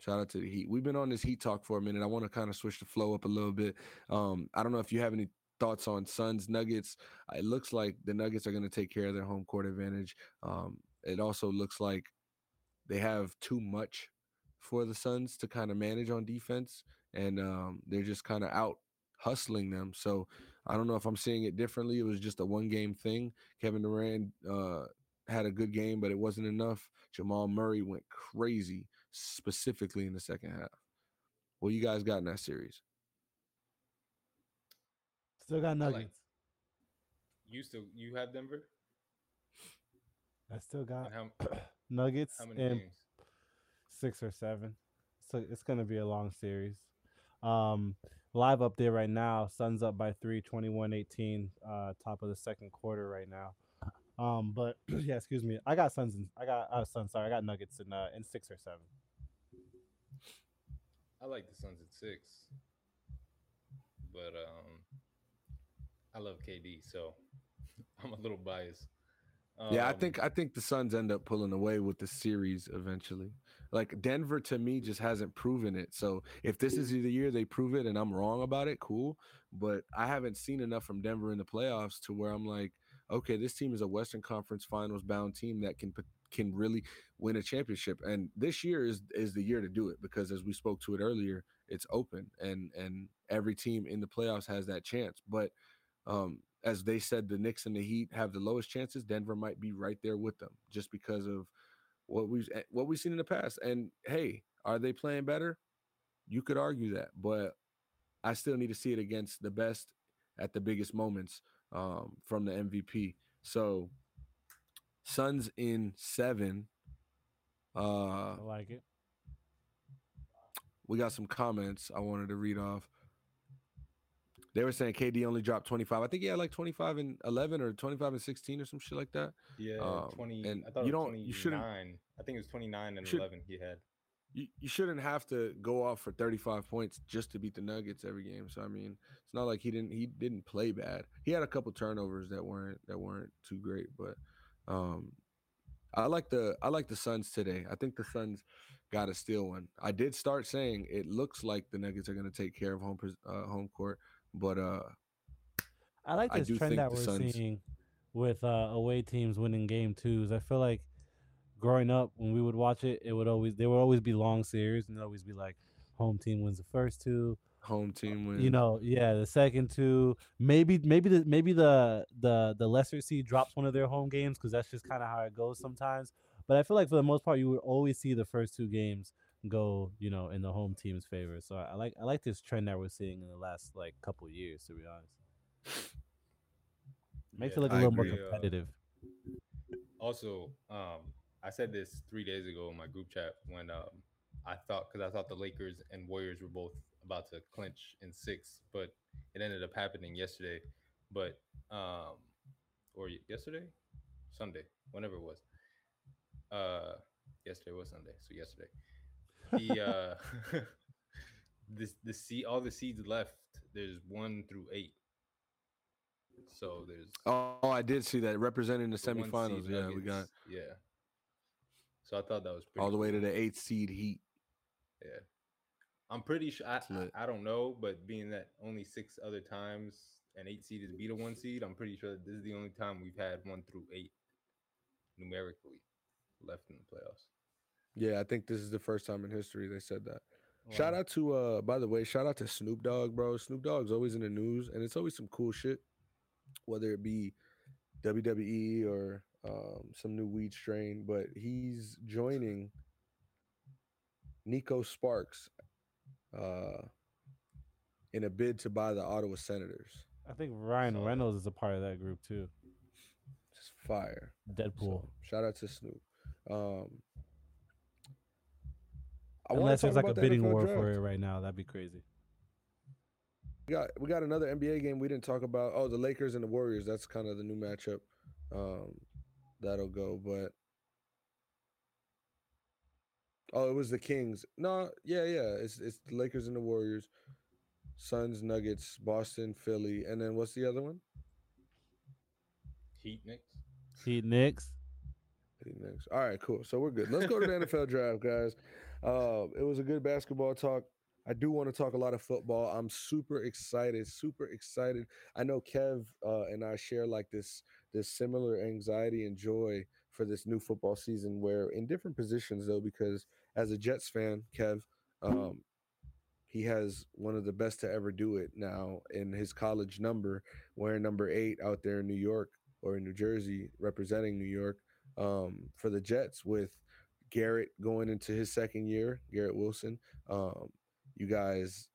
shout out to the Heat. We've been on this Heat talk for a minute. I want to kind of switch the flow up a little bit. Um, I don't know if you have any thoughts on Suns, Nuggets. It looks like the Nuggets are going to take care of their home court advantage. Um, it also looks like they have too much for the Suns to kind of manage on defense, and um, they're just kind of out hustling them. So I don't know if I'm seeing it differently. It was just a one-game thing. Kevin Durant uh, had a good game, but it wasn't enough. Jamal Murray went crazy, specifically in the second half. What you guys got in that series? Still got Nuggets. Like, you still you have Denver? I still got how, Nuggets. How many and games? Six or seven. So it's gonna be a long series. Um, live up there right now. Suns up by three, twenty-one eighteen, uh, top of the second quarter right now. Um, but yeah, excuse me. I got Suns. In, I got uh, Suns. Sorry, I got Nuggets in uh, in six or seven. I like the Suns at six, but um. I love K D, so I'm a little biased. Um, yeah, I think I think the Suns end up pulling away with the series eventually. Like Denver, to me, just hasn't proven it. So if this is the year they prove it and I'm wrong about it, cool. But I haven't seen enough from Denver in the playoffs to where I'm like, okay, this team is a Western Conference Finals bound team that can can really win a championship. And this year is is the year to do it because, as we spoke to it earlier, it's open and and every team in the playoffs has that chance. But Um, as they said, the Knicks and the Heat have the lowest chances. Denver might be right there with them just because of what we've what we've seen in the past. And hey, are they playing better? You could argue that, but I still need to see it against the best at the biggest moments um, from the M V P. So Suns in seven. Uh, I like it. We got some comments I wanted to read off. They were saying K D only dropped twenty-five. I think he had like twenty-five and eleven or twenty-five and sixteen or some shit like that. Yeah, um, twenty. And I thought you it was don't. You shouldn't. I think it was twenty-nine and eleven he had. You you shouldn't have to go off for thirty-five points just to beat the Nuggets every game. So I mean, it's not like he didn't he didn't play bad. He had a couple turnovers that weren't that weren't too great, but um, I like the I like the Suns today. I think the Suns got to steal one. I did start saying it looks like the Nuggets are going to take care of home uh, home court. But uh, I like this I trend that we're Suns... seeing with uh, away teams winning game twos. I feel like growing up when we would watch it, it would always there would always be long series and always be like home team wins the first two, home team wins. You know, yeah, the second two. Maybe maybe the maybe the the the lesser seed drops one of their home games because that's just kind of how it goes sometimes. But I feel like for the most part, you would always see the first two games go, you know, in the home team's favor. So I like I like this trend that we're seeing in the last like couple years, to be honest. Makes yeah, it look a I little agree. more competitive. Uh, also, um, I said this three days ago in my group chat when um, I thought because I thought the Lakers and Warriors were both about to clinch in six, but it ended up happening yesterday. But um, or yesterday, Sunday, whenever it was. Uh, yesterday was Sunday, so yesterday. the uh this the seed all the seeds left, there's one through eight, so there's oh I did see that representing the, the semifinals. Yeah, Nuggets. we got yeah so I thought that was pretty all the cool. way to the eighth seed Heat. yeah I'm pretty sure I, I, I don't know, but being that only six other times an eight seed is beat a one seed, I'm pretty sure this is the only time we've had one through eight numerically left in the playoffs. Yeah, I think this is the first time in history they said that. Wow. Shout out to, uh, by the way, shout out to Snoop Dogg, bro. Snoop Dogg's always in the news, and it's always some cool shit, whether it be W W E or um, some new weed strain. But he's joining Nico Sparks uh, in a bid to buy the Ottawa Senators. I think Ryan so, Reynolds is a part of that group too. Just fire. Deadpool. So, shout out to Snoop. Um, I Unless there's like a bidding N F L war draft. For it right now, that'd be crazy. We got we got another N B A game we didn't talk about. Oh, the Lakers and the Warriors. That's kind of the new matchup. Um, that'll go, but. Oh, it was the Kings. No, yeah, yeah. It's it's the Lakers and the Warriors, Suns, Nuggets, Boston, Philly, and then what's the other one? Heat, Knicks. Heat, Knicks. Heat, Knicks. All right, cool. So we're good. Let's go to the N F L draft, guys. Uh, it was a good basketball talk. I do want to talk a lot of football. I'm super excited, super excited. I know Kev uh, and I share like this this similar anxiety and joy for this new football season, where in different positions though, because as a Jets fan, Kev, um, he has one of the best to ever do it now in his college number, wearing number eight out there in New York or in New Jersey, representing New York um, for the Jets, with Garrett going into his second year, Garrett Wilson. Um, you guys,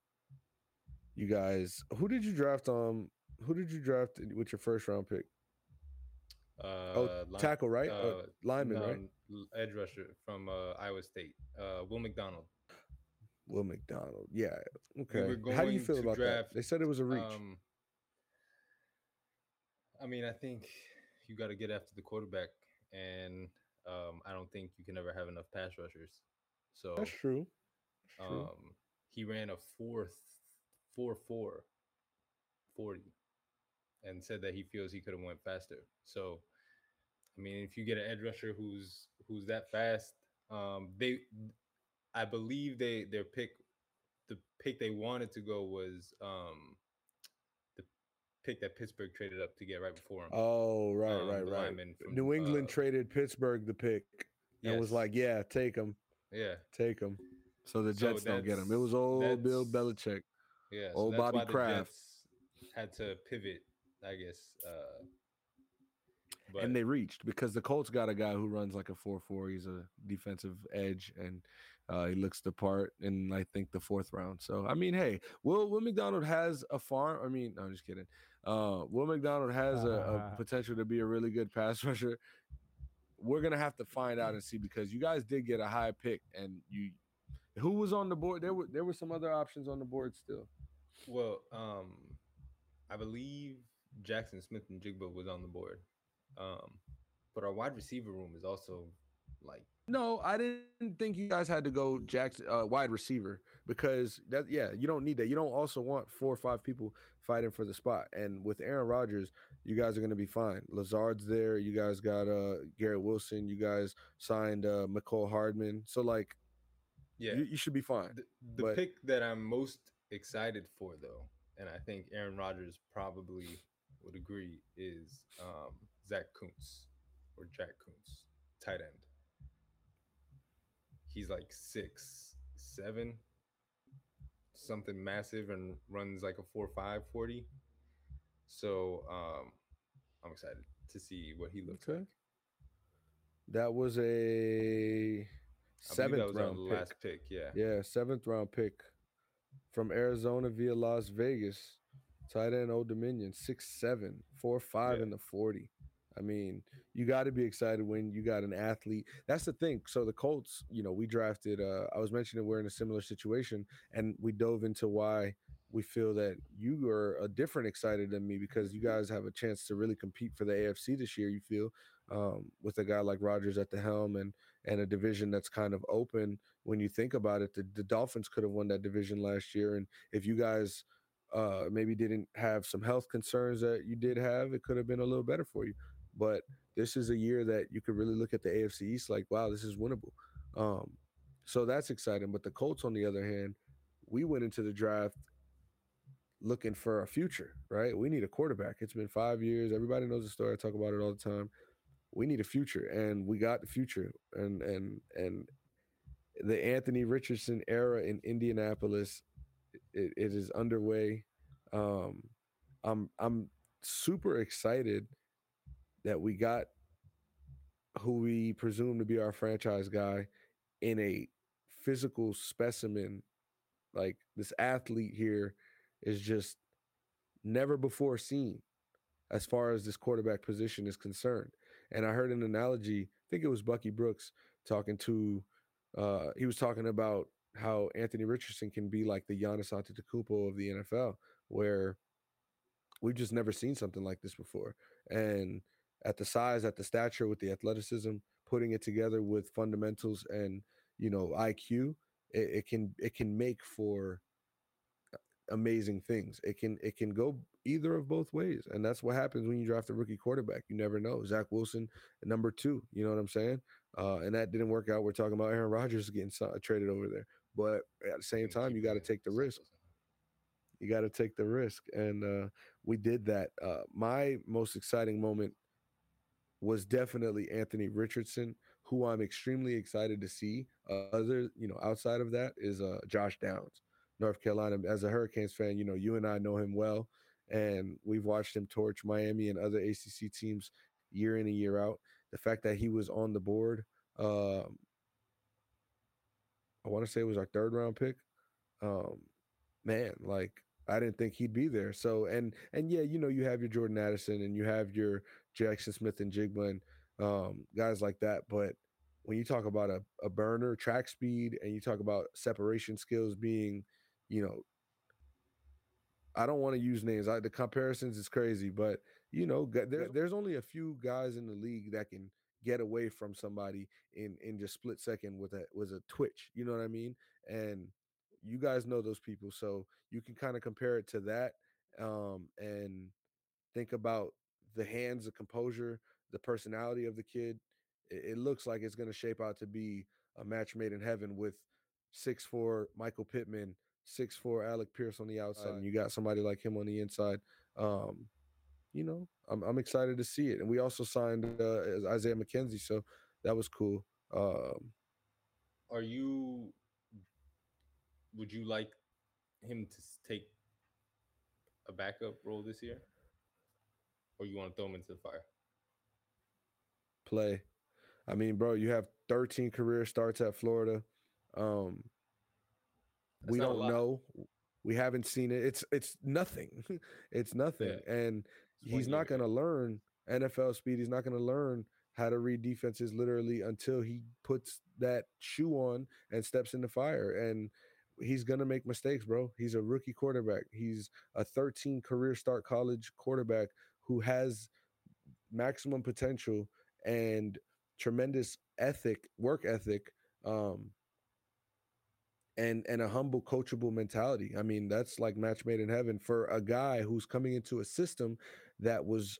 you guys, who did you draft? Um, who did you draft with your first round pick? Uh, oh, line, tackle, right? Uh, oh, lineman, no, right? Edge rusher from uh, Iowa State. Uh, Will McDonald. Will McDonald, yeah. Okay. We going How do you feel about draft, that? They said it was a reach. Um, I mean, I think you got to get after the quarterback, and um, I don't think you can ever have enough pass rushers. So that's true. That's true. Um, he ran a four, four, four, forty, and said that he feels he could have went faster. So. I mean, if you get an edge rusher who's who's that fast, um, they, I believe they their pick, the pick they wanted to go was um, the pick that Pittsburgh traded up to get right before him. Oh, right, um, right, right. From, New England uh, traded Pittsburgh the pick and yes. was like, "Yeah, take him." Yeah, take him. So the Jets so don't get him. It was old Bill Belichick. Yeah, so old that's Bobby why Kraft the Jets had to pivot, I guess. Uh, But, and they reached because the Colts got a guy who runs like a four four. He's a defensive edge, and uh, he looks the part in, I think, the fourth round. So, I mean, hey, Will Will McDonald has a farm. I mean, no, I'm just kidding. Uh, Will McDonald has uh, a, a potential to be a really good pass rusher. We're going to have to find out and see, because you guys did get a high pick, and you who was on the board? There were there were some other options on the board still. Well, um, I believe Jackson Smith-Njigba was on the board. Um, but our wide receiver room is also like no. I didn't think you guys had to go Jackson uh, wide receiver, because that yeah you don't need that. You don't also want four or five people fighting for the spot. And with Aaron Rodgers, you guys are going to be fine. Lazard's there. You guys got uh Garrett Wilson. You guys signed uh McCole Hardman. So like, yeah, you, you should be fine. The, the but, pick that I'm most excited for though, and I think Aaron Rodgers probably would agree, is um. Zach Kuntz or Jack Kuntz, tight end. He's like six, seven, something massive, and runs like a four, five, forty. So um, I'm excited to see what he looks okay. like. That was a seventh I believe that was round our last pick. pick. Yeah. Yeah. Seventh round pick from Arizona via Las Vegas, tight end Old Dominion, six, seven, four, five yeah. in the forty. I mean, you got to be excited when you got an athlete. That's the thing. So the Colts, you know, we drafted, uh, I was mentioning we're in a similar situation, and we dove into why we feel that you are a different excited than me, because you guys have a chance to really compete for the A F C this year, you feel, um, with a guy like Rodgers at the helm, and and a division that's kind of open. When you think about it, the, the Dolphins could have won that division last year. And if you guys uh, maybe didn't have some health concerns that you did have, it could have been a little better for you. But this is a year that you could really look at the A F C East like, wow, this is winnable. Um, so that's exciting. But the Colts, on the other hand, we went into the draft looking for a future, right? We need a quarterback. It's been five years. Everybody knows the story. I talk about it all the time. We need a future, and we got the future. And and and the Anthony Richardson era in Indianapolis, it, it is underway. Um, I'm I'm super excited that we got who we presume to be our franchise guy in a physical specimen. Like, this athlete here is just never before seen as far as this quarterback position is concerned. And I heard an analogy, I think it was Bucky Brooks talking to, uh, he was talking about how Anthony Richardson can be like the Giannis Antetokounmpo of the N F L, where we've just never seen something like this before. And at the size, at the stature, with the athleticism, putting it together with fundamentals and, you know, I Q, it, it can it can make for amazing things. It can it can go either of both ways, and that's what happens when you draft a rookie quarterback. You never know. Zach Wilson, number two, you know what I'm saying? Uh, and that didn't work out. We're talking about Aaron Rodgers getting so- traded over there, but at the same time, you got to take the risk. You got to take the risk, and uh, we did that. Uh, my most exciting moment was definitely Anthony Richardson, who I'm extremely excited to see. Uh, other, you know, outside of that is uh, Josh Downs, North Carolina. As a Hurricanes fan, you know, you and I know him well, and we've watched him torch Miami and other A C C teams year in and year out. The fact that he was on the board, um, I want to say it was our third round pick. Um, man, like, I didn't think he'd be there. So, and, and yeah, you know, you have your Jordan Addison and you have your Jackson Smith-Njigba and um, guys like that. But when you talk about a, a burner, track speed, and you talk about separation skills being, you know, I don't want to use names. I, the comparisons is crazy, but, you know, there, there's only a few guys in the league that can get away from somebody in, in just split second with a, with a twitch, you know what I mean? And you guys know those people, so you can kind of compare it to that, um, and think about the hands, the composure, the personality of the kid. It, it looks like it's going to shape out to be a match made in heaven with six foot four Michael Pittman, six foot four Alec Pierce on the outside, and you got somebody like him on the inside. Um, you know, I'm, I'm excited to see it. And we also signed uh, Isaiah McKenzie, so that was cool. Um, Are you... Would you like him to take a backup role this year, or you want to throw him into the fire? Play. I mean, bro, you have thirteen career starts at Florida. Um, we don't know. We haven't seen it. It's it's nothing. It's nothing. Yeah. And it's he's not going to learn N F L speed. He's not going to learn how to read defenses literally until he puts that shoe on and steps in the fire. And he's going to make mistakes, bro. He's a rookie quarterback. He's a thirteen career start college quarterback who has maximum potential and tremendous ethic, work ethic, um, and, and a humble, coachable mentality. I mean, that's like match made in heaven for a guy who's coming into a system that was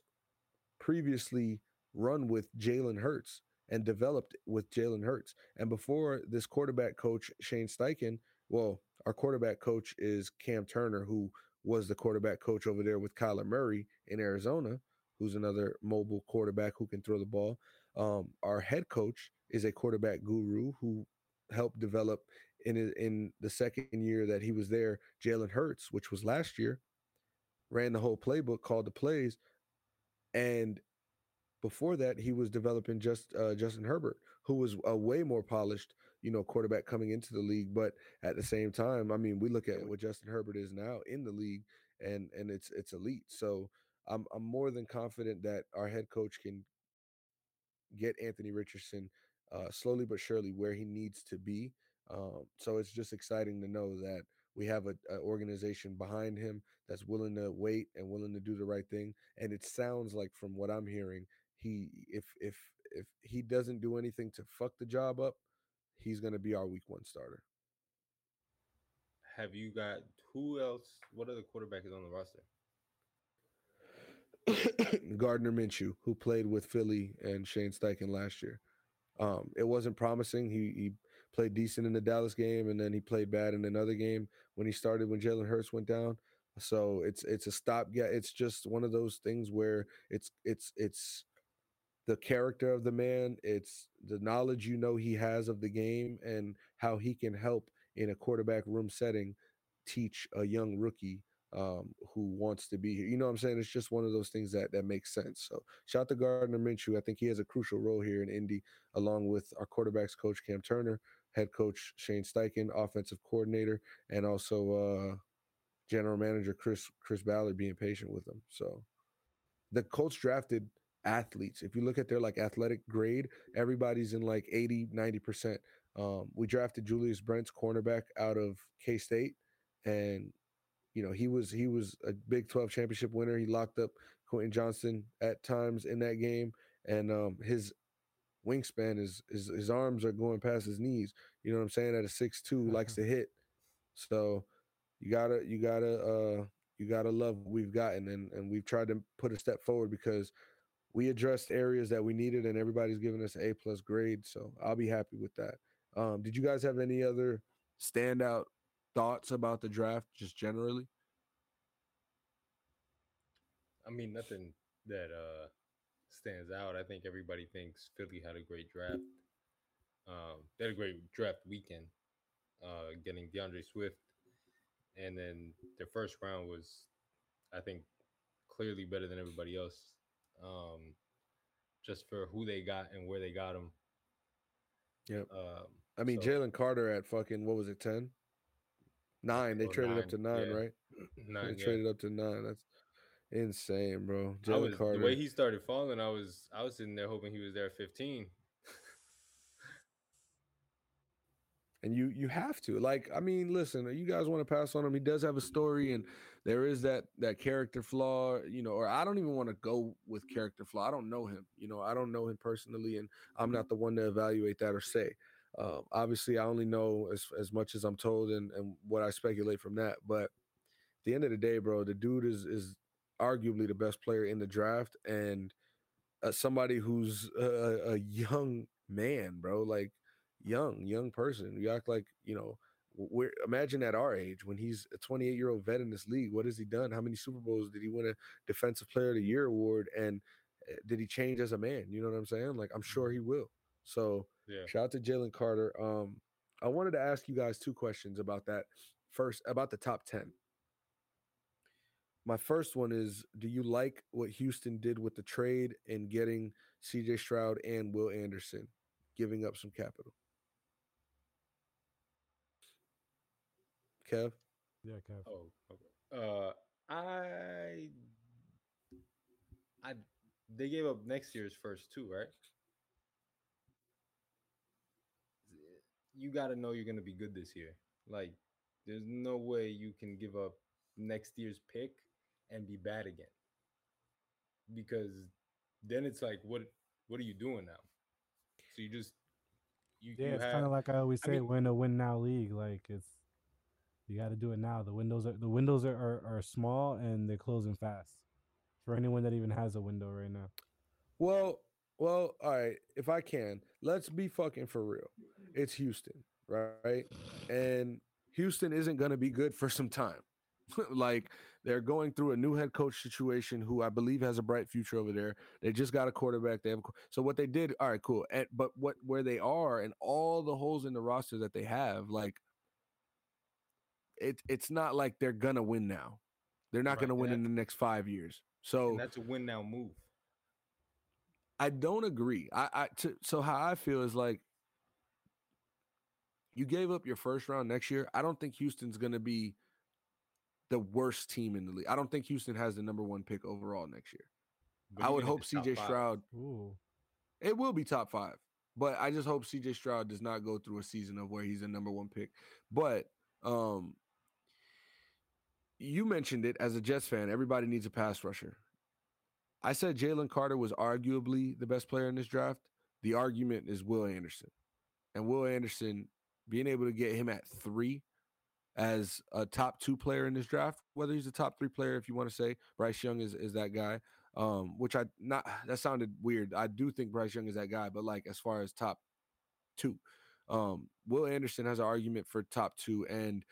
previously run with Jalen Hurts and developed with Jalen Hurts. And before this quarterback coach, Shane Steichen, well, our quarterback coach is Cam Turner, who was the quarterback coach over there with Kyler Murray in Arizona, who's another mobile quarterback who can throw the ball. Um, our head coach is a quarterback guru who helped develop in, in the second year that he was there, Jalen Hurts, which was last year, ran the whole playbook, called the plays. And before that, he was developing just uh, Justin Herbert, who was a way more polished, you know, quarterback coming into the league. But at the same time, I mean, we look at what Justin Herbert is now in the league, and and it's it's elite. So I'm I'm more than confident that our head coach can get Anthony Richardson uh, slowly but surely where he needs to be. Um, so it's just exciting to know that we have an organization behind him that's willing to wait and willing to do the right thing. And it sounds like, from what I'm hearing, he if if if he doesn't do anything to fuck the job up, he's going to be our week one starter. Have you got who else? What other quarterback is on the roster? Gardner Minshew, who played with Philly and Shane Steichen last year. Um, it wasn't promising. He, he played decent in the Dallas game, and then he played bad in another game when he started when Jalen Hurts went down. So it's it's a stop. Yeah, it's just one of those things where it's it's it's. the character of the man, it's the knowledge, you know, he has of the game and how he can help in a quarterback room setting, teach a young rookie um, who wants to be here. You know what I'm saying? It's just one of those things that, that makes sense. So shout out to Gardner Minshew. I think he has a crucial role here in Indy, along with our quarterbacks coach, Cam Turner, head coach, Shane Steichen, offensive coordinator, and also uh, general manager Chris Chris Ballard being patient with them. So the Colts drafted athletes. If you look at their like athletic grade, everybody's in like eighty, ninety percent. Um, we drafted Julius Brents, cornerback out of K-State, and you know he was he was a Big twelve championship winner. He locked up Quentin Johnson at times in that game, and um, his wingspan is, is his arms are going past his knees. You know what I'm saying? At a six two, likes to hit. So you gotta you gotta uh, you gotta love what we've gotten, and and we've tried to put a step forward because we addressed areas that we needed, and everybody's giving us an A plus grade. So I'll be happy with that. Um, did you guys have any other standout thoughts about the draft, just generally? I mean, nothing that uh, stands out. I think everybody thinks Philly had a great draft. Um, they had a great draft weekend, uh, getting DeAndre Swift. And then their first round was, I think, clearly better than everybody else, um, just for who they got and where they got them. Yeah, um, I mean, so, Jalen Carter at fucking, what was it, ten? Nine. They oh, traded nine. up to nine, yeah. right? Nine, they yeah. traded up to nine. That's insane, bro. Jalen was, Carter. The way he started falling, I was I was sitting there hoping he was there at fifteen. And you you have to. Like, I mean, listen, you guys want to pass on him. He does have a story, and there is that that character flaw, you know, or I don't even want to go with character flaw. I don't know him. You know, I don't know him personally, and I'm not the one to evaluate that or say. Uh, obviously, I only know as, as much as I'm told and, and what I speculate from that. But at the end of the day, bro, the dude is is arguably the best player in the draft, and uh, somebody who's a, a young man, bro, like young, young person. You act like, you know, we're, imagine at our age when he's a twenty-eight-year-old vet in this league. What has he done? How many Super Bowls did he win a Defensive Player of the Year award? And did he change as a man? You know what I'm saying? Like, I'm sure he will. So yeah. Shout out to Jalen Carter. Um, I wanted to ask you guys two questions about that. First, about the top ten. My first one is, do you like what Houston did with the trade and getting C J Stroud and Will Anderson, giving up some capital? Kev? Yeah, Kev. Oh, okay. Uh, I, I, they gave up next year's first two, right? You got to know you're going to be good this year. Like, there's no way you can give up next year's pick and be bad again. Because then it's like, what what are you doing now? So you just you, yeah, you it's kind of like I always say, I mean, we're in a win now league. Like, it's you got to do it now. The windows are the windows are, are, are small, and they're closing fast for anyone that even has a window right now. Well, Well, all right, if I can, let's be fucking for real. It's Houston, right? And Houston isn't going to be good for some time. Like, they're going through a new head coach situation who I believe has a bright future over there. They just got a quarterback. They have a, So what they did, all right, cool. And, but what where they are and all the holes in the roster that they have, like, it, it's not like they're going to win now. They're not right, going to win in the next five years. So that's a win now move. I don't agree. I, I t- So how I feel is, like, you gave up your first round next year. I don't think Houston's going to be the worst team in the league. I don't think Houston has the number one pick overall next year. But I would hope C J Stroud – it will be top five. But I just hope C J Stroud does not go through a season of where he's a number one pick. But um, you mentioned it as a Jets fan. Everybody needs a pass rusher. I said Jalen Carter was arguably the best player in this draft. The argument is Will Anderson. And Will Anderson, being able to get him at three as a top two player in this draft, whether he's a top three player, if you want to say, Bryce Young is, is that guy, um, which I not that sounded weird. I do think Bryce Young is that guy, but like as far as top two, um, Will Anderson has an argument for top two. And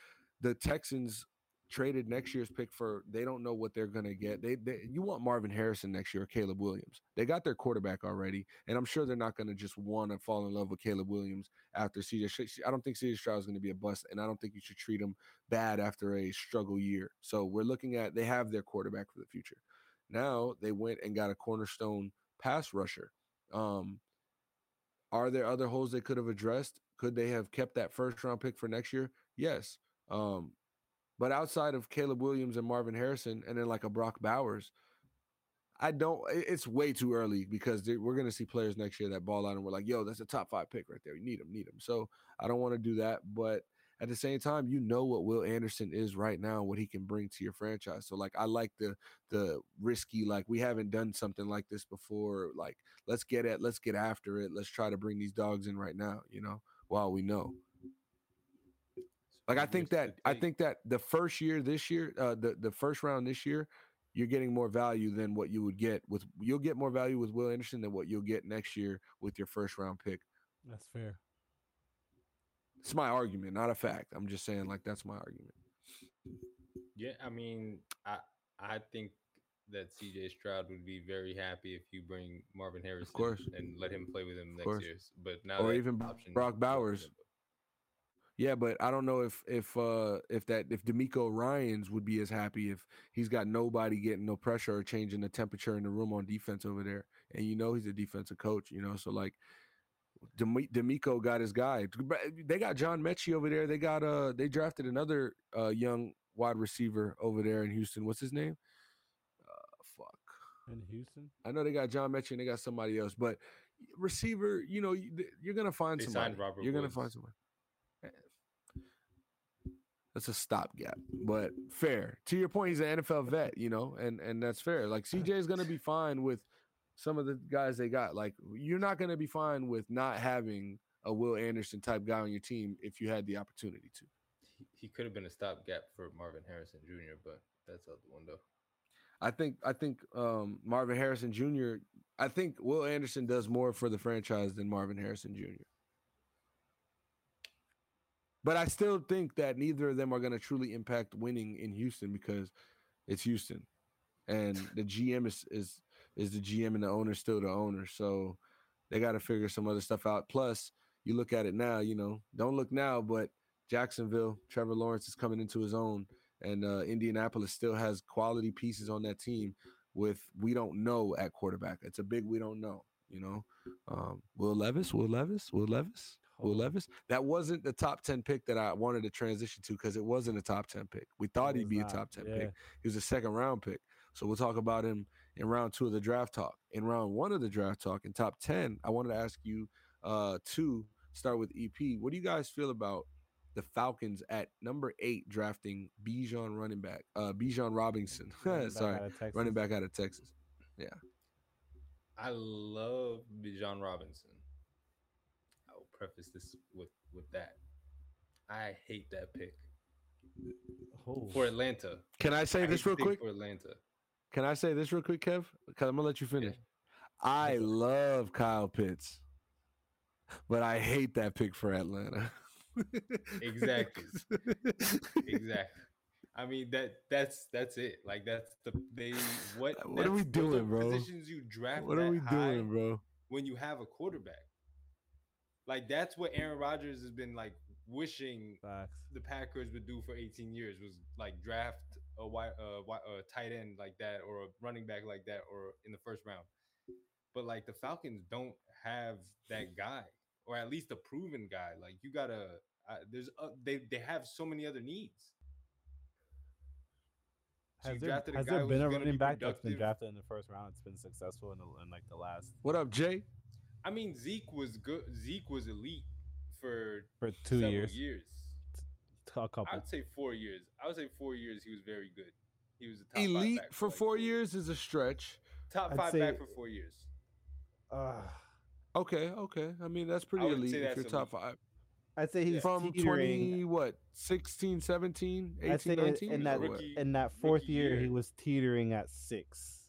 the Texans traded next year's pick for, they don't know what they're going to get. They, they you want Marvin Harrison next year or Caleb Williams. They got their quarterback already, and I'm sure they're not going to just want to fall in love with Caleb Williams after C J. I don't think C J Stroud is going to be a bust, and I don't think you should treat him bad after a struggle year. So we're looking at, they have their quarterback for the future. Now they went and got a cornerstone pass rusher. Um, are there other holes they could have addressed? Could they have kept that first round pick for next year? Yes. Um, But outside of Caleb Williams and Marvin Harrison, and then like a Brock Bowers, I don't. It's way too early because we're going to see players next year that ball out and we're like, yo, that's a top five pick right there. You need him, need him. So I don't want to do that. But at the same time, you know what Will Anderson is right now, what he can bring to your franchise. So like, I like the the risky, like we haven't done something like this before. Like let's get at, let's get after it. Let's try to bring these dogs in right now. You know, while we know. Like I think that I think that the first year this year, uh, the the first round this year, you're getting more value than what you would get with you'll get more value with Will Anderson than what you'll get next year with your first round pick. That's fair. It's my argument, not a fact. I'm just saying, like, that's my argument. Yeah, I mean, I I think that C J Stroud would be very happy if you bring Marvin Harrison, of course, and let him play with him next year. But now, or even Brock Bowers. Yeah, but I don't know if if uh, if that if D'Amico Ryans would be as happy if he's got nobody getting no pressure or changing the temperature in the room on defense over there. And you know he's a defensive coach, you know, so like D'Amico got his guy. They got John Mechie over there. They got uh they drafted another uh, young wide receiver over there in Houston. What's his name? Uh, fuck. In Houston? I know they got John Mechie and they got somebody else, but receiver, you know, you're gonna find they somebody. Signed Robert you're Woods. Gonna find somebody. That's a stopgap, but fair. To your point, he's an N F L vet, you know, and, and that's fair. Like C J is going to be fine with some of the guys they got. Like you're not going to be fine with not having a Will Anderson type guy on your team if you had the opportunity to. He, he could have been a stopgap for Marvin Harrison Junior, but that's out the window. I think I think um, Marvin Harrison Junior I think Will Anderson does more for the franchise than Marvin Harrison Junior But I still think that neither of them are going to truly impact winning in Houston because it's Houston, and the G M is is is the G M and the owner still the owner. So they got to figure some other stuff out. Plus, you look at it now, you know, don't look now, but Jacksonville, Trevor Lawrence is coming into his own, and uh, Indianapolis still has quality pieces on that team. With we don't know at quarterback, it's a big we don't know. You know, um, Will Levis, Will Levis, Will Levis. Will Levis, that wasn't the top ten pick that I wanted to transition to because it wasn't a top ten pick. We thought he'd be not, a top ten yeah. pick. He was a second round pick. So we'll talk about him in round two of the draft talk. In round one of the draft talk, in top ten, I wanted to ask you uh, to start with E P. What do you guys feel about the Falcons at number eight drafting Bijan running back, uh, Bijan Robinson? Running Sorry, running back out of Texas. Yeah. I love Bijan Robinson. I'll preface this with, with that. I hate that pick oh. for Atlanta. Can I say I this real quick? For Atlanta. Can I say this real quick, Kev? Because I'm going to let you finish. Yeah. I love Kyle Pitts, but I hate that pick for Atlanta. Exactly. Exactly. I mean, that that's that's it. Like, that's the they. What, what are we doing, bro? Positions you draft what are we doing, bro? When you have a quarterback. Like, that's what Aaron Rodgers has been, like, wishing Facts. The Packers would do for eighteen years was, like, draft a, wide, uh, wide, a tight end like that or a running back like that or in the first round. But, like, the Falcons don't have that guy or at least a proven guy. Like, you got to uh, – there's uh, they, they have so many other needs. So has there, has there been a running back productive. That's been drafted in the first round? It's been successful in, the, in like, the last – What up, Jay? I mean, Zeke was good. Zeke was elite for for two years. years. A couple. I'd say four years. I would say four years. He was very good. He was a top elite five back for, for four like, years is a stretch. Top I'd five say, back for four years. Uh, okay, okay. I mean, that's pretty elite. If you're top five, I'd say he's yeah. from twenty what sixteen, seventeen, eighteen, I'd say nineteen. In that rookie, in that fourth year, year, he was teetering at six.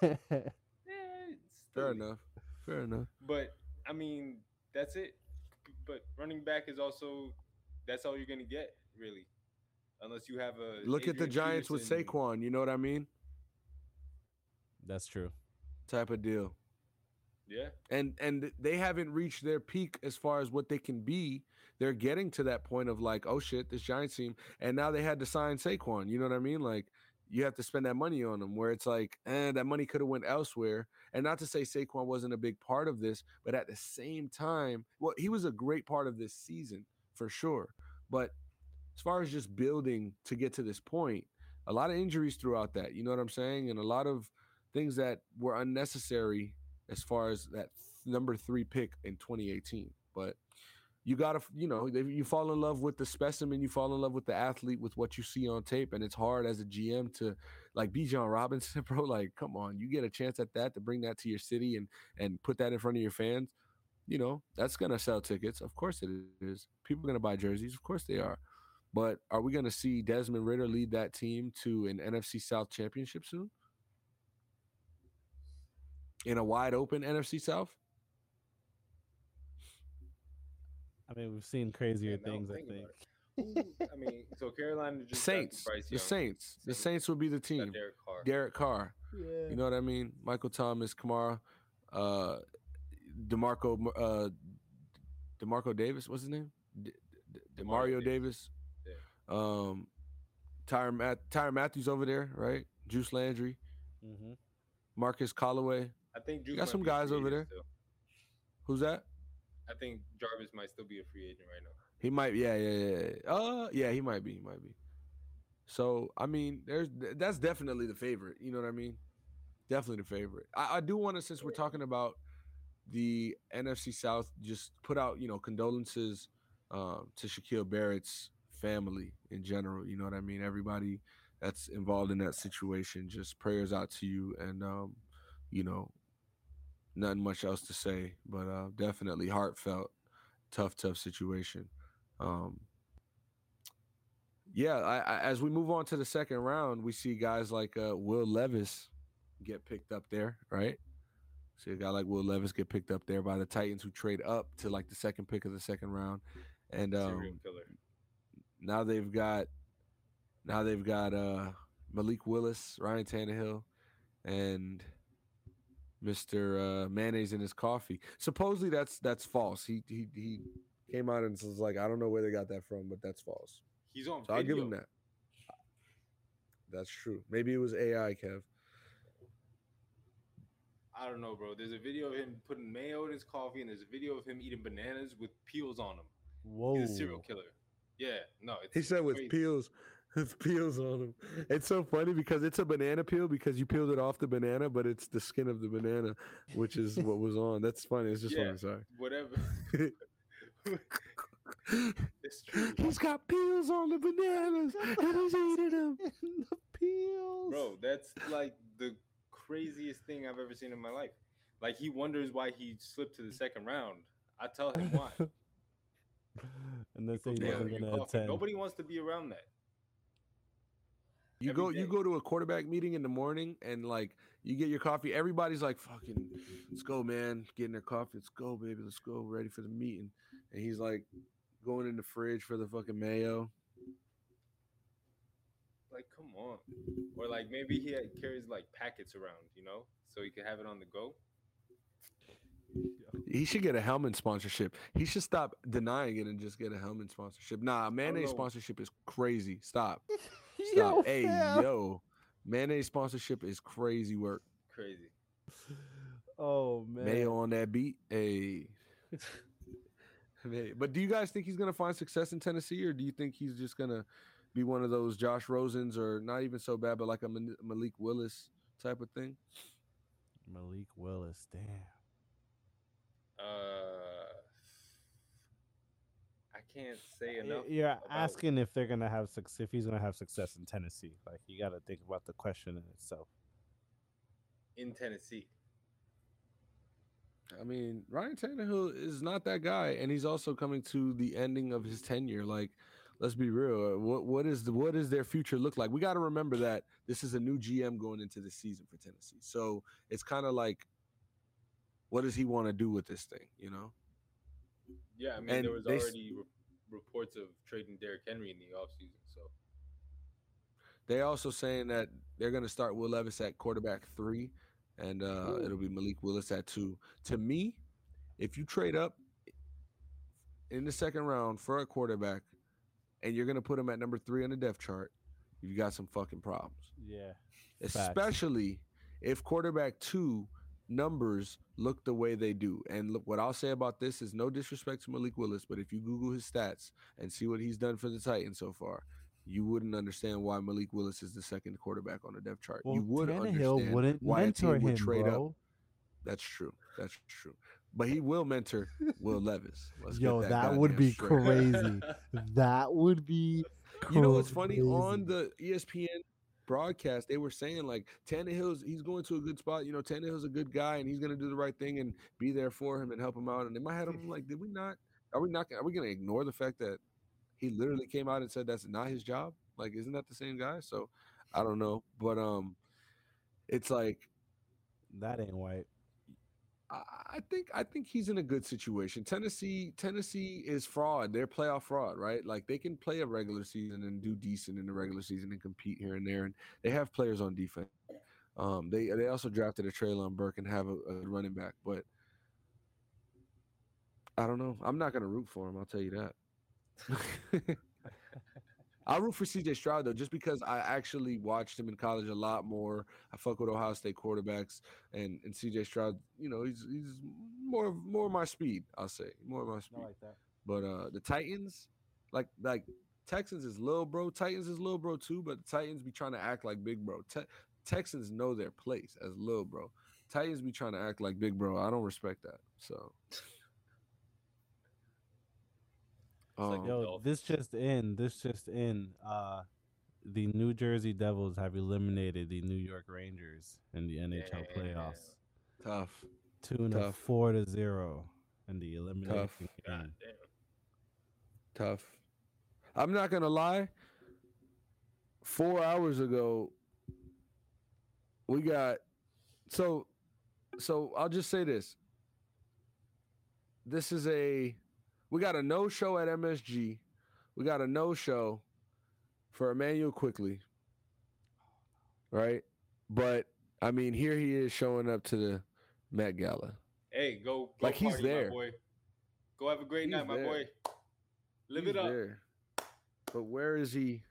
Fair enough. Fair enough. But, I mean, that's it. But running back is also – that's all you're going to get, really, unless you have a – Look Adrian at the Giants Peterson. With Saquon. You know what I mean? That's true. Type of deal. Yeah. And and they haven't reached their peak as far as what they can be. They're getting to that point of like, oh, shit, this Giants team. And now they had to sign Saquon. You know what I mean? Like – you have to spend that money on them where it's like, eh, that money could have went elsewhere. And not to say Saquon wasn't a big part of this, but at the same time, well, he was a great part of this season for sure. But as far as just building to get to this point, a lot of injuries throughout that, you know what I'm saying? And a lot of things that were unnecessary as far as that number three pick in twenty eighteen. But you got to, you know, you fall in love with the specimen, you fall in love with the athlete, with what you see on tape. And it's hard as a G M to, like, Bijan Robinson, bro, like, come on, you get a chance at that to bring that to your city and, and put that in front of your fans. You know, that's going to sell tickets. Of course it is. People are going to buy jerseys. Of course they are. But are we going to see Desmond Ridder lead that team to an N F C South championship soon? In a wide open N F C South? I mean, we've seen crazier yeah, things, I think. Ooh, I mean, so Carolina just Saints. Bryce Young. The Saints. Saints. The Saints would be the team. Derek Carr. Derek Carr. Yeah. You know what I mean? Michael Thomas, Kamara, uh, DeMarco uh, DeMarco Davis, what's his name? De- De- De- DeMario Davis. Davis. Yeah. Um, Tyron Mat- Tyron Matthews over there, right? Juice Landry. Mm-hmm. Marcus Callaway. I think Juice you got some guys over there. Still. Who's that? I think Jarvis might still be a free agent right now. He might, yeah, yeah, yeah. Uh, yeah, he might be, he might be. So, I mean, there's that's definitely the favorite. You know what I mean? Definitely the favorite. I, I do want to, since we're talking about the N F C South, just put out, you know, condolences um, to Shaquille Barrett's family in general. You know what I mean? Everybody that's involved in that situation, just prayers out to you. And, um, you know, nothing much else to say, but uh, definitely heartfelt, tough, tough situation. Um, yeah, I, I, as we move on to the second round, we see guys like uh, Will Levis get picked up there, right? See a guy like Will Levis get picked up there by the Titans, who trade up to like the second pick of the second round, and um, now they've got now they've got uh, Malik Willis, Ryan Tannehill, and Mister Uh, mayonnaise in his coffee. Supposedly that's that's false. He he he came out and was like, I don't know where they got that from, but that's false. He's on so video. I'll give him that. That's true. Maybe it was A I, Kev. I don't know, bro. There's a video of him putting mayo in his coffee, and there's a video of him eating bananas with peels on them. Whoa. He's a serial killer. Yeah, no. It's, he said it's with crazy. peels. With peels on them. It's so funny because it's a banana peel, because you peeled it off the banana, but it's the skin of the banana, which is what was on. That's funny. It's just yeah, funny. Sorry. Whatever. It's true. He's got peels on the bananas, and he's eating them. The peels. Bro, that's like the craziest thing I've ever seen in my life. Like, he wonders why he slipped to the second round. I tell him why. And that's he wasn't gonna attend. Nobody wants to be around that. You Every go day. You go to a quarterback meeting in the morning, and like you get your coffee. Everybody's like, fucking, let's go, man. Getting their coffee. Let's go, baby. Let's go. Ready for the meeting. And he's like going in the fridge for the fucking mayo. Like, come on. Or like maybe he had, carries like packets around, you know, so he could have it on the go. He should get a Hellman sponsorship. He should stop denying it and just get a Hellman sponsorship. Nah, mayonnaise sponsorship is crazy. Stop. Stop. Yo, hey, hell. yo. Mayonnaise sponsorship is crazy work. Crazy. Oh, man. Mayo on that beat. Hey. But do you guys think he's going to find success in Tennessee, or do you think he's just going to be one of those Josh Rosens, or not even so bad, but like a Malik Willis type of thing? Malik Willis, damn. Uh, I can't say enough. You're asking it. if they're gonna have success, if he's gonna have success in Tennessee. Like, you gotta think about the question in itself. In Tennessee, I mean, Ryan Tannehill is not that guy, and he's also coming to the ending of his tenure. Like, let's be real. What what is the what is their future look like? We got to remember that this is a new G M going into the season for Tennessee, so it's kind of like, what does he want to do with this thing, you know? Yeah, I mean, and there was already they, re- reports of trading Derrick Henry in the offseason, so. They also saying that they're going to start Will Levis at quarterback three, and uh, it'll be Malik Willis at two. To me, if you trade up in the second round for a quarterback and you're going to put him at number three on the depth chart, you've got some fucking problems. Yeah. Especially facts. If quarterback two numbers look the way they do. And look, what I'll say about this is no disrespect to Malik Willis, but if you Google his stats and see what he's done for the Titans so far, you wouldn't understand why Malik Willis is the second quarterback on the depth chart. Well, you would Tannehill understand why a team would him, trade bro. up. That's true. That's true. But he will mentor Will Levis. Let's Yo, that, that would be straight. crazy. That would be crazy. You know what's funny? On the E S P N broadcast, they were saying, like, Tannehill's, he's going to a good spot. You know, Tannehill's a good guy, and he's going to do the right thing and be there for him and help him out. And in my head, I'm like, did we not – are we not – are we going to ignore the fact that he literally came out and said that's not his job? Like, isn't that the same guy? So, I don't know. But um, it's like – that ain't white. I think I think he's in a good situation. Tennessee Tennessee is fraud. They're playoff fraud, right? Like, they can play a regular season and do decent in the regular season and compete here and there. And they have players on defense. Um, they they also drafted a Treylon Burke and have a, a running back. But I don't know. I'm not going to root for him. I'll tell you that. I'll root for C J Stroud, though, just because I actually watched him in college a lot more. I fuck with Ohio State quarterbacks, and, and C J Stroud, you know, he's he's more more my speed, I'll say. More of my speed. I like that. But uh, the Titans, like like Texans is little bro. Titans is little bro, too, but the Titans be trying to act like big bro. Te- Texans know their place as little bro. Titans be trying to act like big bro. I don't respect that, so... Like, yo, this just in. This just in. Uh, the New Jersey Devils have eliminated the New York Rangers in the N H L yeah. playoffs. Tough. Tune up four to zero in the elimination Tough. game. Tough. I'm not gonna lie. Four hours ago, we got. So, so I'll just say this. This is a. We got a no-show at M S G. We got a no-show for Emmanuel Quickly, right? But, I mean, here he is showing up to the Met Gala. Hey, go, go like party, he's there. my boy. Go have a great he's night, there. my boy. Live he's it up. There. But where is he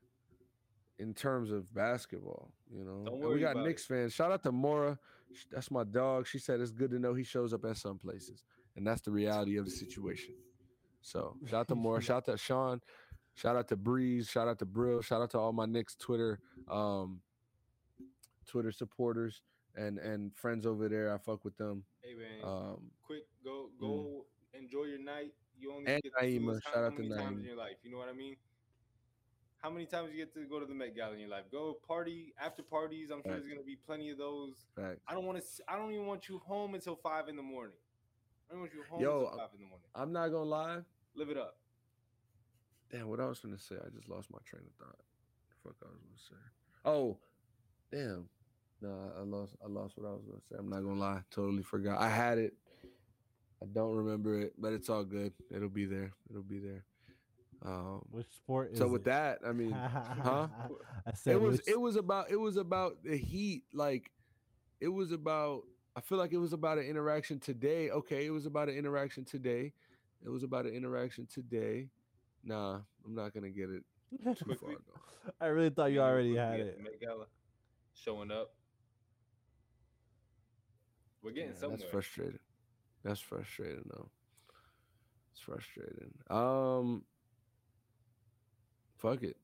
in terms of basketball? You know, Don't worry we got about Knicks it. fans. Shout out to Mora. That's my dog. She said it's good to know he shows up at some places, and that's the reality of the situation. So shout out to Moore, shout out to Sean, shout out to Breeze, shout out to Brill, shout out to all my Knicks Twitter, um, Twitter supporters and and friends over there. I fuck with them. Hey man, um, quick go go mm. enjoy your night. You only and get to Naima, shout how out many to times Naima. in your life. You know what I mean? How many times you get to go to the Met Gala in your life? Go party after parties. I'm Facts. sure there's gonna be plenty of those. Facts. I don't want to. I don't even want you home until five in the morning. I want you home Yo, five in the morning. I'm not gonna lie. Live it up. Damn, what I was gonna say, I just lost my train of thought. The fuck I was gonna say. Oh, damn. No, I lost I lost what I was gonna say. I'm not gonna lie. Totally forgot. I had it. I don't remember it, but it's all good. It'll be there. It'll be there. Um, which sport is So with it? that, I mean, huh? I said it was which... it was about it was about the Heat, like it was about I feel like it was about an interaction today. Okay, it was about an interaction today. It was about an interaction today. Nah, I'm not going to get it too far, though. I really thought you already We're had it. Showing up. We're getting yeah, somewhere. That's frustrating. That's frustrating, though. It's frustrating. Um, Fuck it.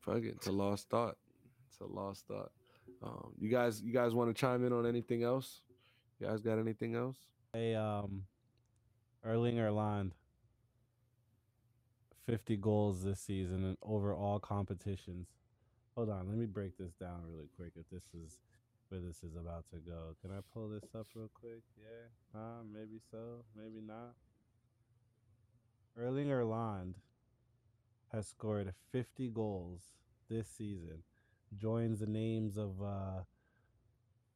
Fuck it. It's a lost thought. It's a lost thought. Um, You guys, you guys want to chime in on anything else? You guys got anything else? Hey, um, Erling Haaland, fifty goals this season in overall competitions. Hold on, let me break this down really quick if this is where this is about to go. Can I pull this up real quick? Yeah, uh, maybe so, maybe not. Erling Haaland has scored fifty goals this season. Joins the names of uh,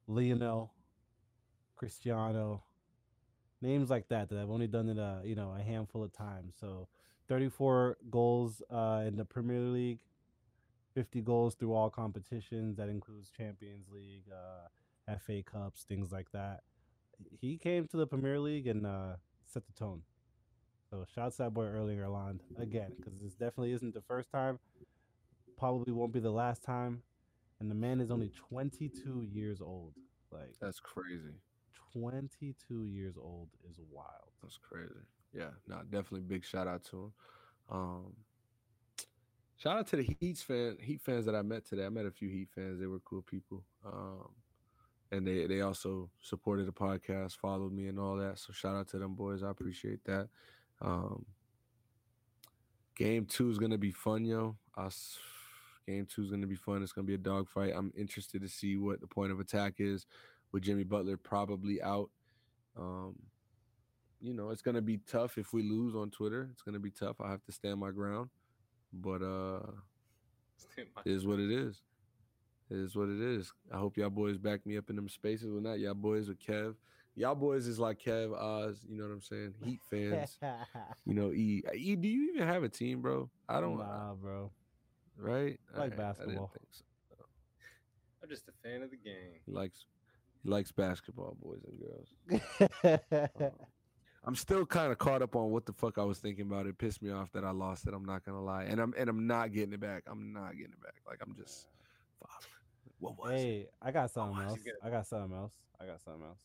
Lionel, Cristiano, names like that that I've only done it a you know a handful of times. So, thirty-four goals uh, in the Premier League, fifty goals through all competitions. That includes Champions League, uh, F A Cups, things like that. He came to the Premier League and uh, set the tone. So, shouts to that boy Erling Haaland again, because this definitely isn't the first time. Probably won't be the last time. And the man is only twenty-two years old. Like that's crazy. twenty-two years old is wild. That's crazy. Yeah, no, definitely big shout out to him. Um, shout out to the Heat's fan, Heat fans that I met today. I met a few Heat fans. They were cool people. Um, and they, they also supported the podcast, followed me and all that. So shout out to them boys. I appreciate that. Um, game two is going to be fun, yo. I, game two is going to be fun. It's going to be a dogfight. I'm interested to see what the point of attack is with Jimmy Butler probably out. Um, You know, it's going to be tough if we lose on Twitter. It's going to be tough. I have to stand my ground. But uh, it is what it is. It is what it is. I hope y'all boys back me up in them spaces. Well, not y'all boys with Kev. Y'all boys is like Kev, Oz, you know what I'm saying? Heat fans. You know, E. E, do you even have a team, bro? I don't know. Nah, bro. Right? I like right. basketball. I didn't think so. I'm just a fan of the game. He likes, he likes basketball, boys and girls. um, I'm still kind of caught up on what the fuck I was thinking about. It pissed me off that I lost it. I'm not gonna lie, and I'm and I'm not getting it back. I'm not getting it back. Like I'm just, fuck. What was? Hey, it? I got something else. I got something else. I got something else.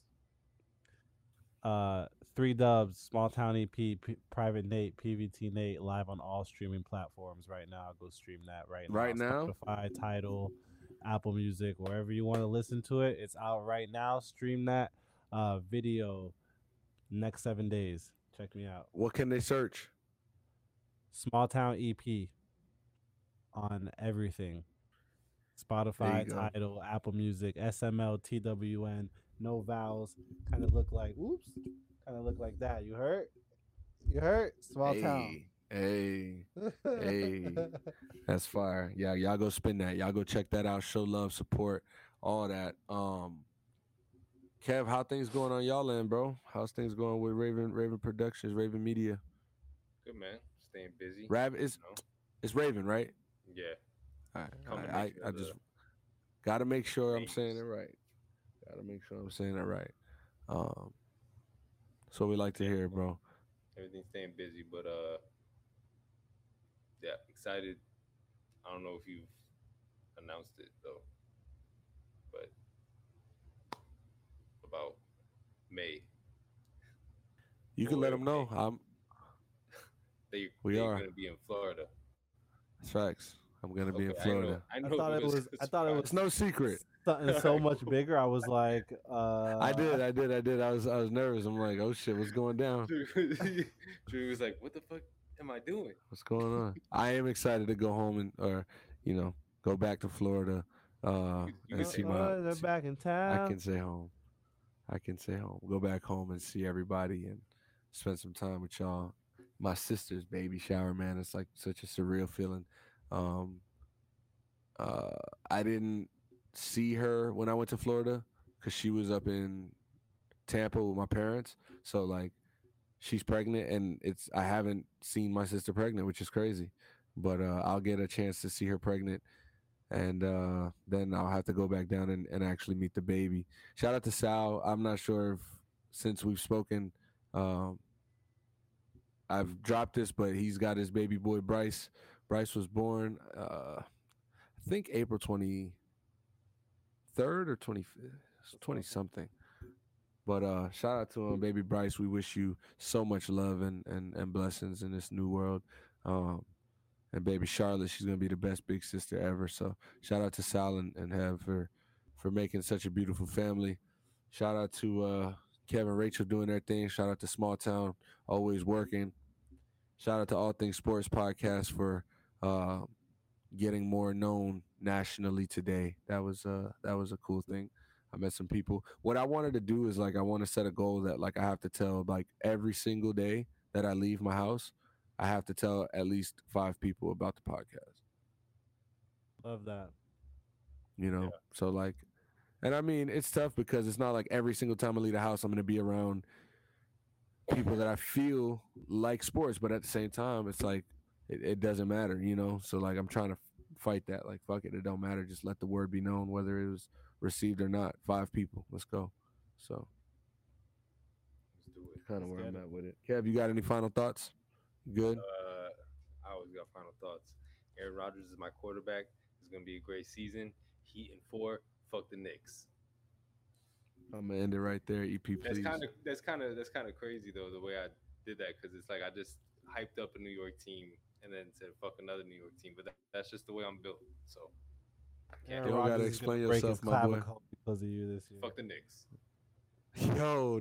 Uh, three dubs. Small Town E P, P- Private Nate, P V T Nate, live on all streaming platforms right now. Go stream that right now. Right now. Spotify, Tidal, Apple Music, wherever you want to listen to it, it's out right now. Stream that uh, video. Next seven days. Check me out. What can they search? Small Town E P on everything. Spotify, Tidal, Apple Music, S M L, T W N, no vowels. Kind of look like, oops, kind of look like that. You heard? You heard? Small hey, Town. Hey, hey. That's fire. Yeah, y'all go spin that. Y'all go check that out. Show love, support, all that. Um, Kev, how things going on y'all end, bro? How's things going with Raven Raven Productions, Raven Media? Good, man. Staying busy. Raven, it's, you know? It's Raven, right? Yeah. All right. All right. I, sure I just got to make sure names. I'm saying it right. Got to make sure I'm saying it right. Um, that's what we like to hear, bro. Everything's staying busy, but uh, yeah, excited. I don't know if you've announced it, though, but about May. You can let them know. I'm they, we they are going to be in Florida. That's facts. I'm going to okay, be in Florida. I, know, I, know I thought it was, was I thought it was it's no secret. Something so much bigger. I was like uh I did, I did, I did. I was I was nervous. I'm like, "Oh shit, what's going down?" Drew was like, "What the fuck am I doing? What's going on?" I am excited to go home and or, you know, go back to Florida uh you, you and see oh, my they're see, back in town. I can say home. I can say home, go back home and see everybody and spend some time with y'all. My sister's baby shower, man. It's like such a surreal feeling. Um, uh, I didn't see her when I went to Florida because she was up in Tampa with my parents. So like she's pregnant and it's, I haven't seen my sister pregnant, which is crazy, but uh, I'll get a chance to see her pregnant. And uh, then I'll have to go back down and, and actually meet the baby. Shout out to Sal. I'm not sure if since we've spoken, um, I've dropped this, but he's got his baby boy, Bryce. Bryce was born, uh, I think, April twenty-third or twenty-fifth, twenty-something. But uh, shout out to him, baby Bryce. We wish you so much love and, and, and blessings in this new world. Um, And baby Charlotte, she's going to be the best big sister ever. So shout out to Sal and, and Hev for, for making such a beautiful family. Shout out to uh, Kevin and Rachel doing their thing. Shout out to Small Town, always working. Shout out to All Things Sports Podcast for uh, getting more known nationally today. That was, uh, that was a cool thing. I met some people. What I wanted to do is like I want to set a goal that like I have to tell like every single day that I leave my house. I have to tell at least five people about the podcast. Love that. You know, yeah. So like, and I mean, it's tough because it's not like every single time I leave the house, I'm going to be around people that I feel like sports, but at the same time, it's like, it, it doesn't matter, you know? So like, I'm trying to fight that. Like, fuck it. It don't matter. Just let the word be known, whether it was received or not. Five people. Let's go. So. Let's do it. Kind of where I'm at with it. Kev, you got any final thoughts? Good. Uh, I always got final thoughts. Aaron Rodgers is my quarterback. It's going to be a great season. Heat and four. Fuck the Knicks. I'm gonna end it right there. E P, please. That's kind of that's kind of that's kind of crazy though, the way I did that, because it's like I just hyped up a New York team and then said fuck another New York team, but that, that's just the way I'm built. So you don't gotta explain yourself, my boy. Because of you this year. Fuck the Knicks. Yo.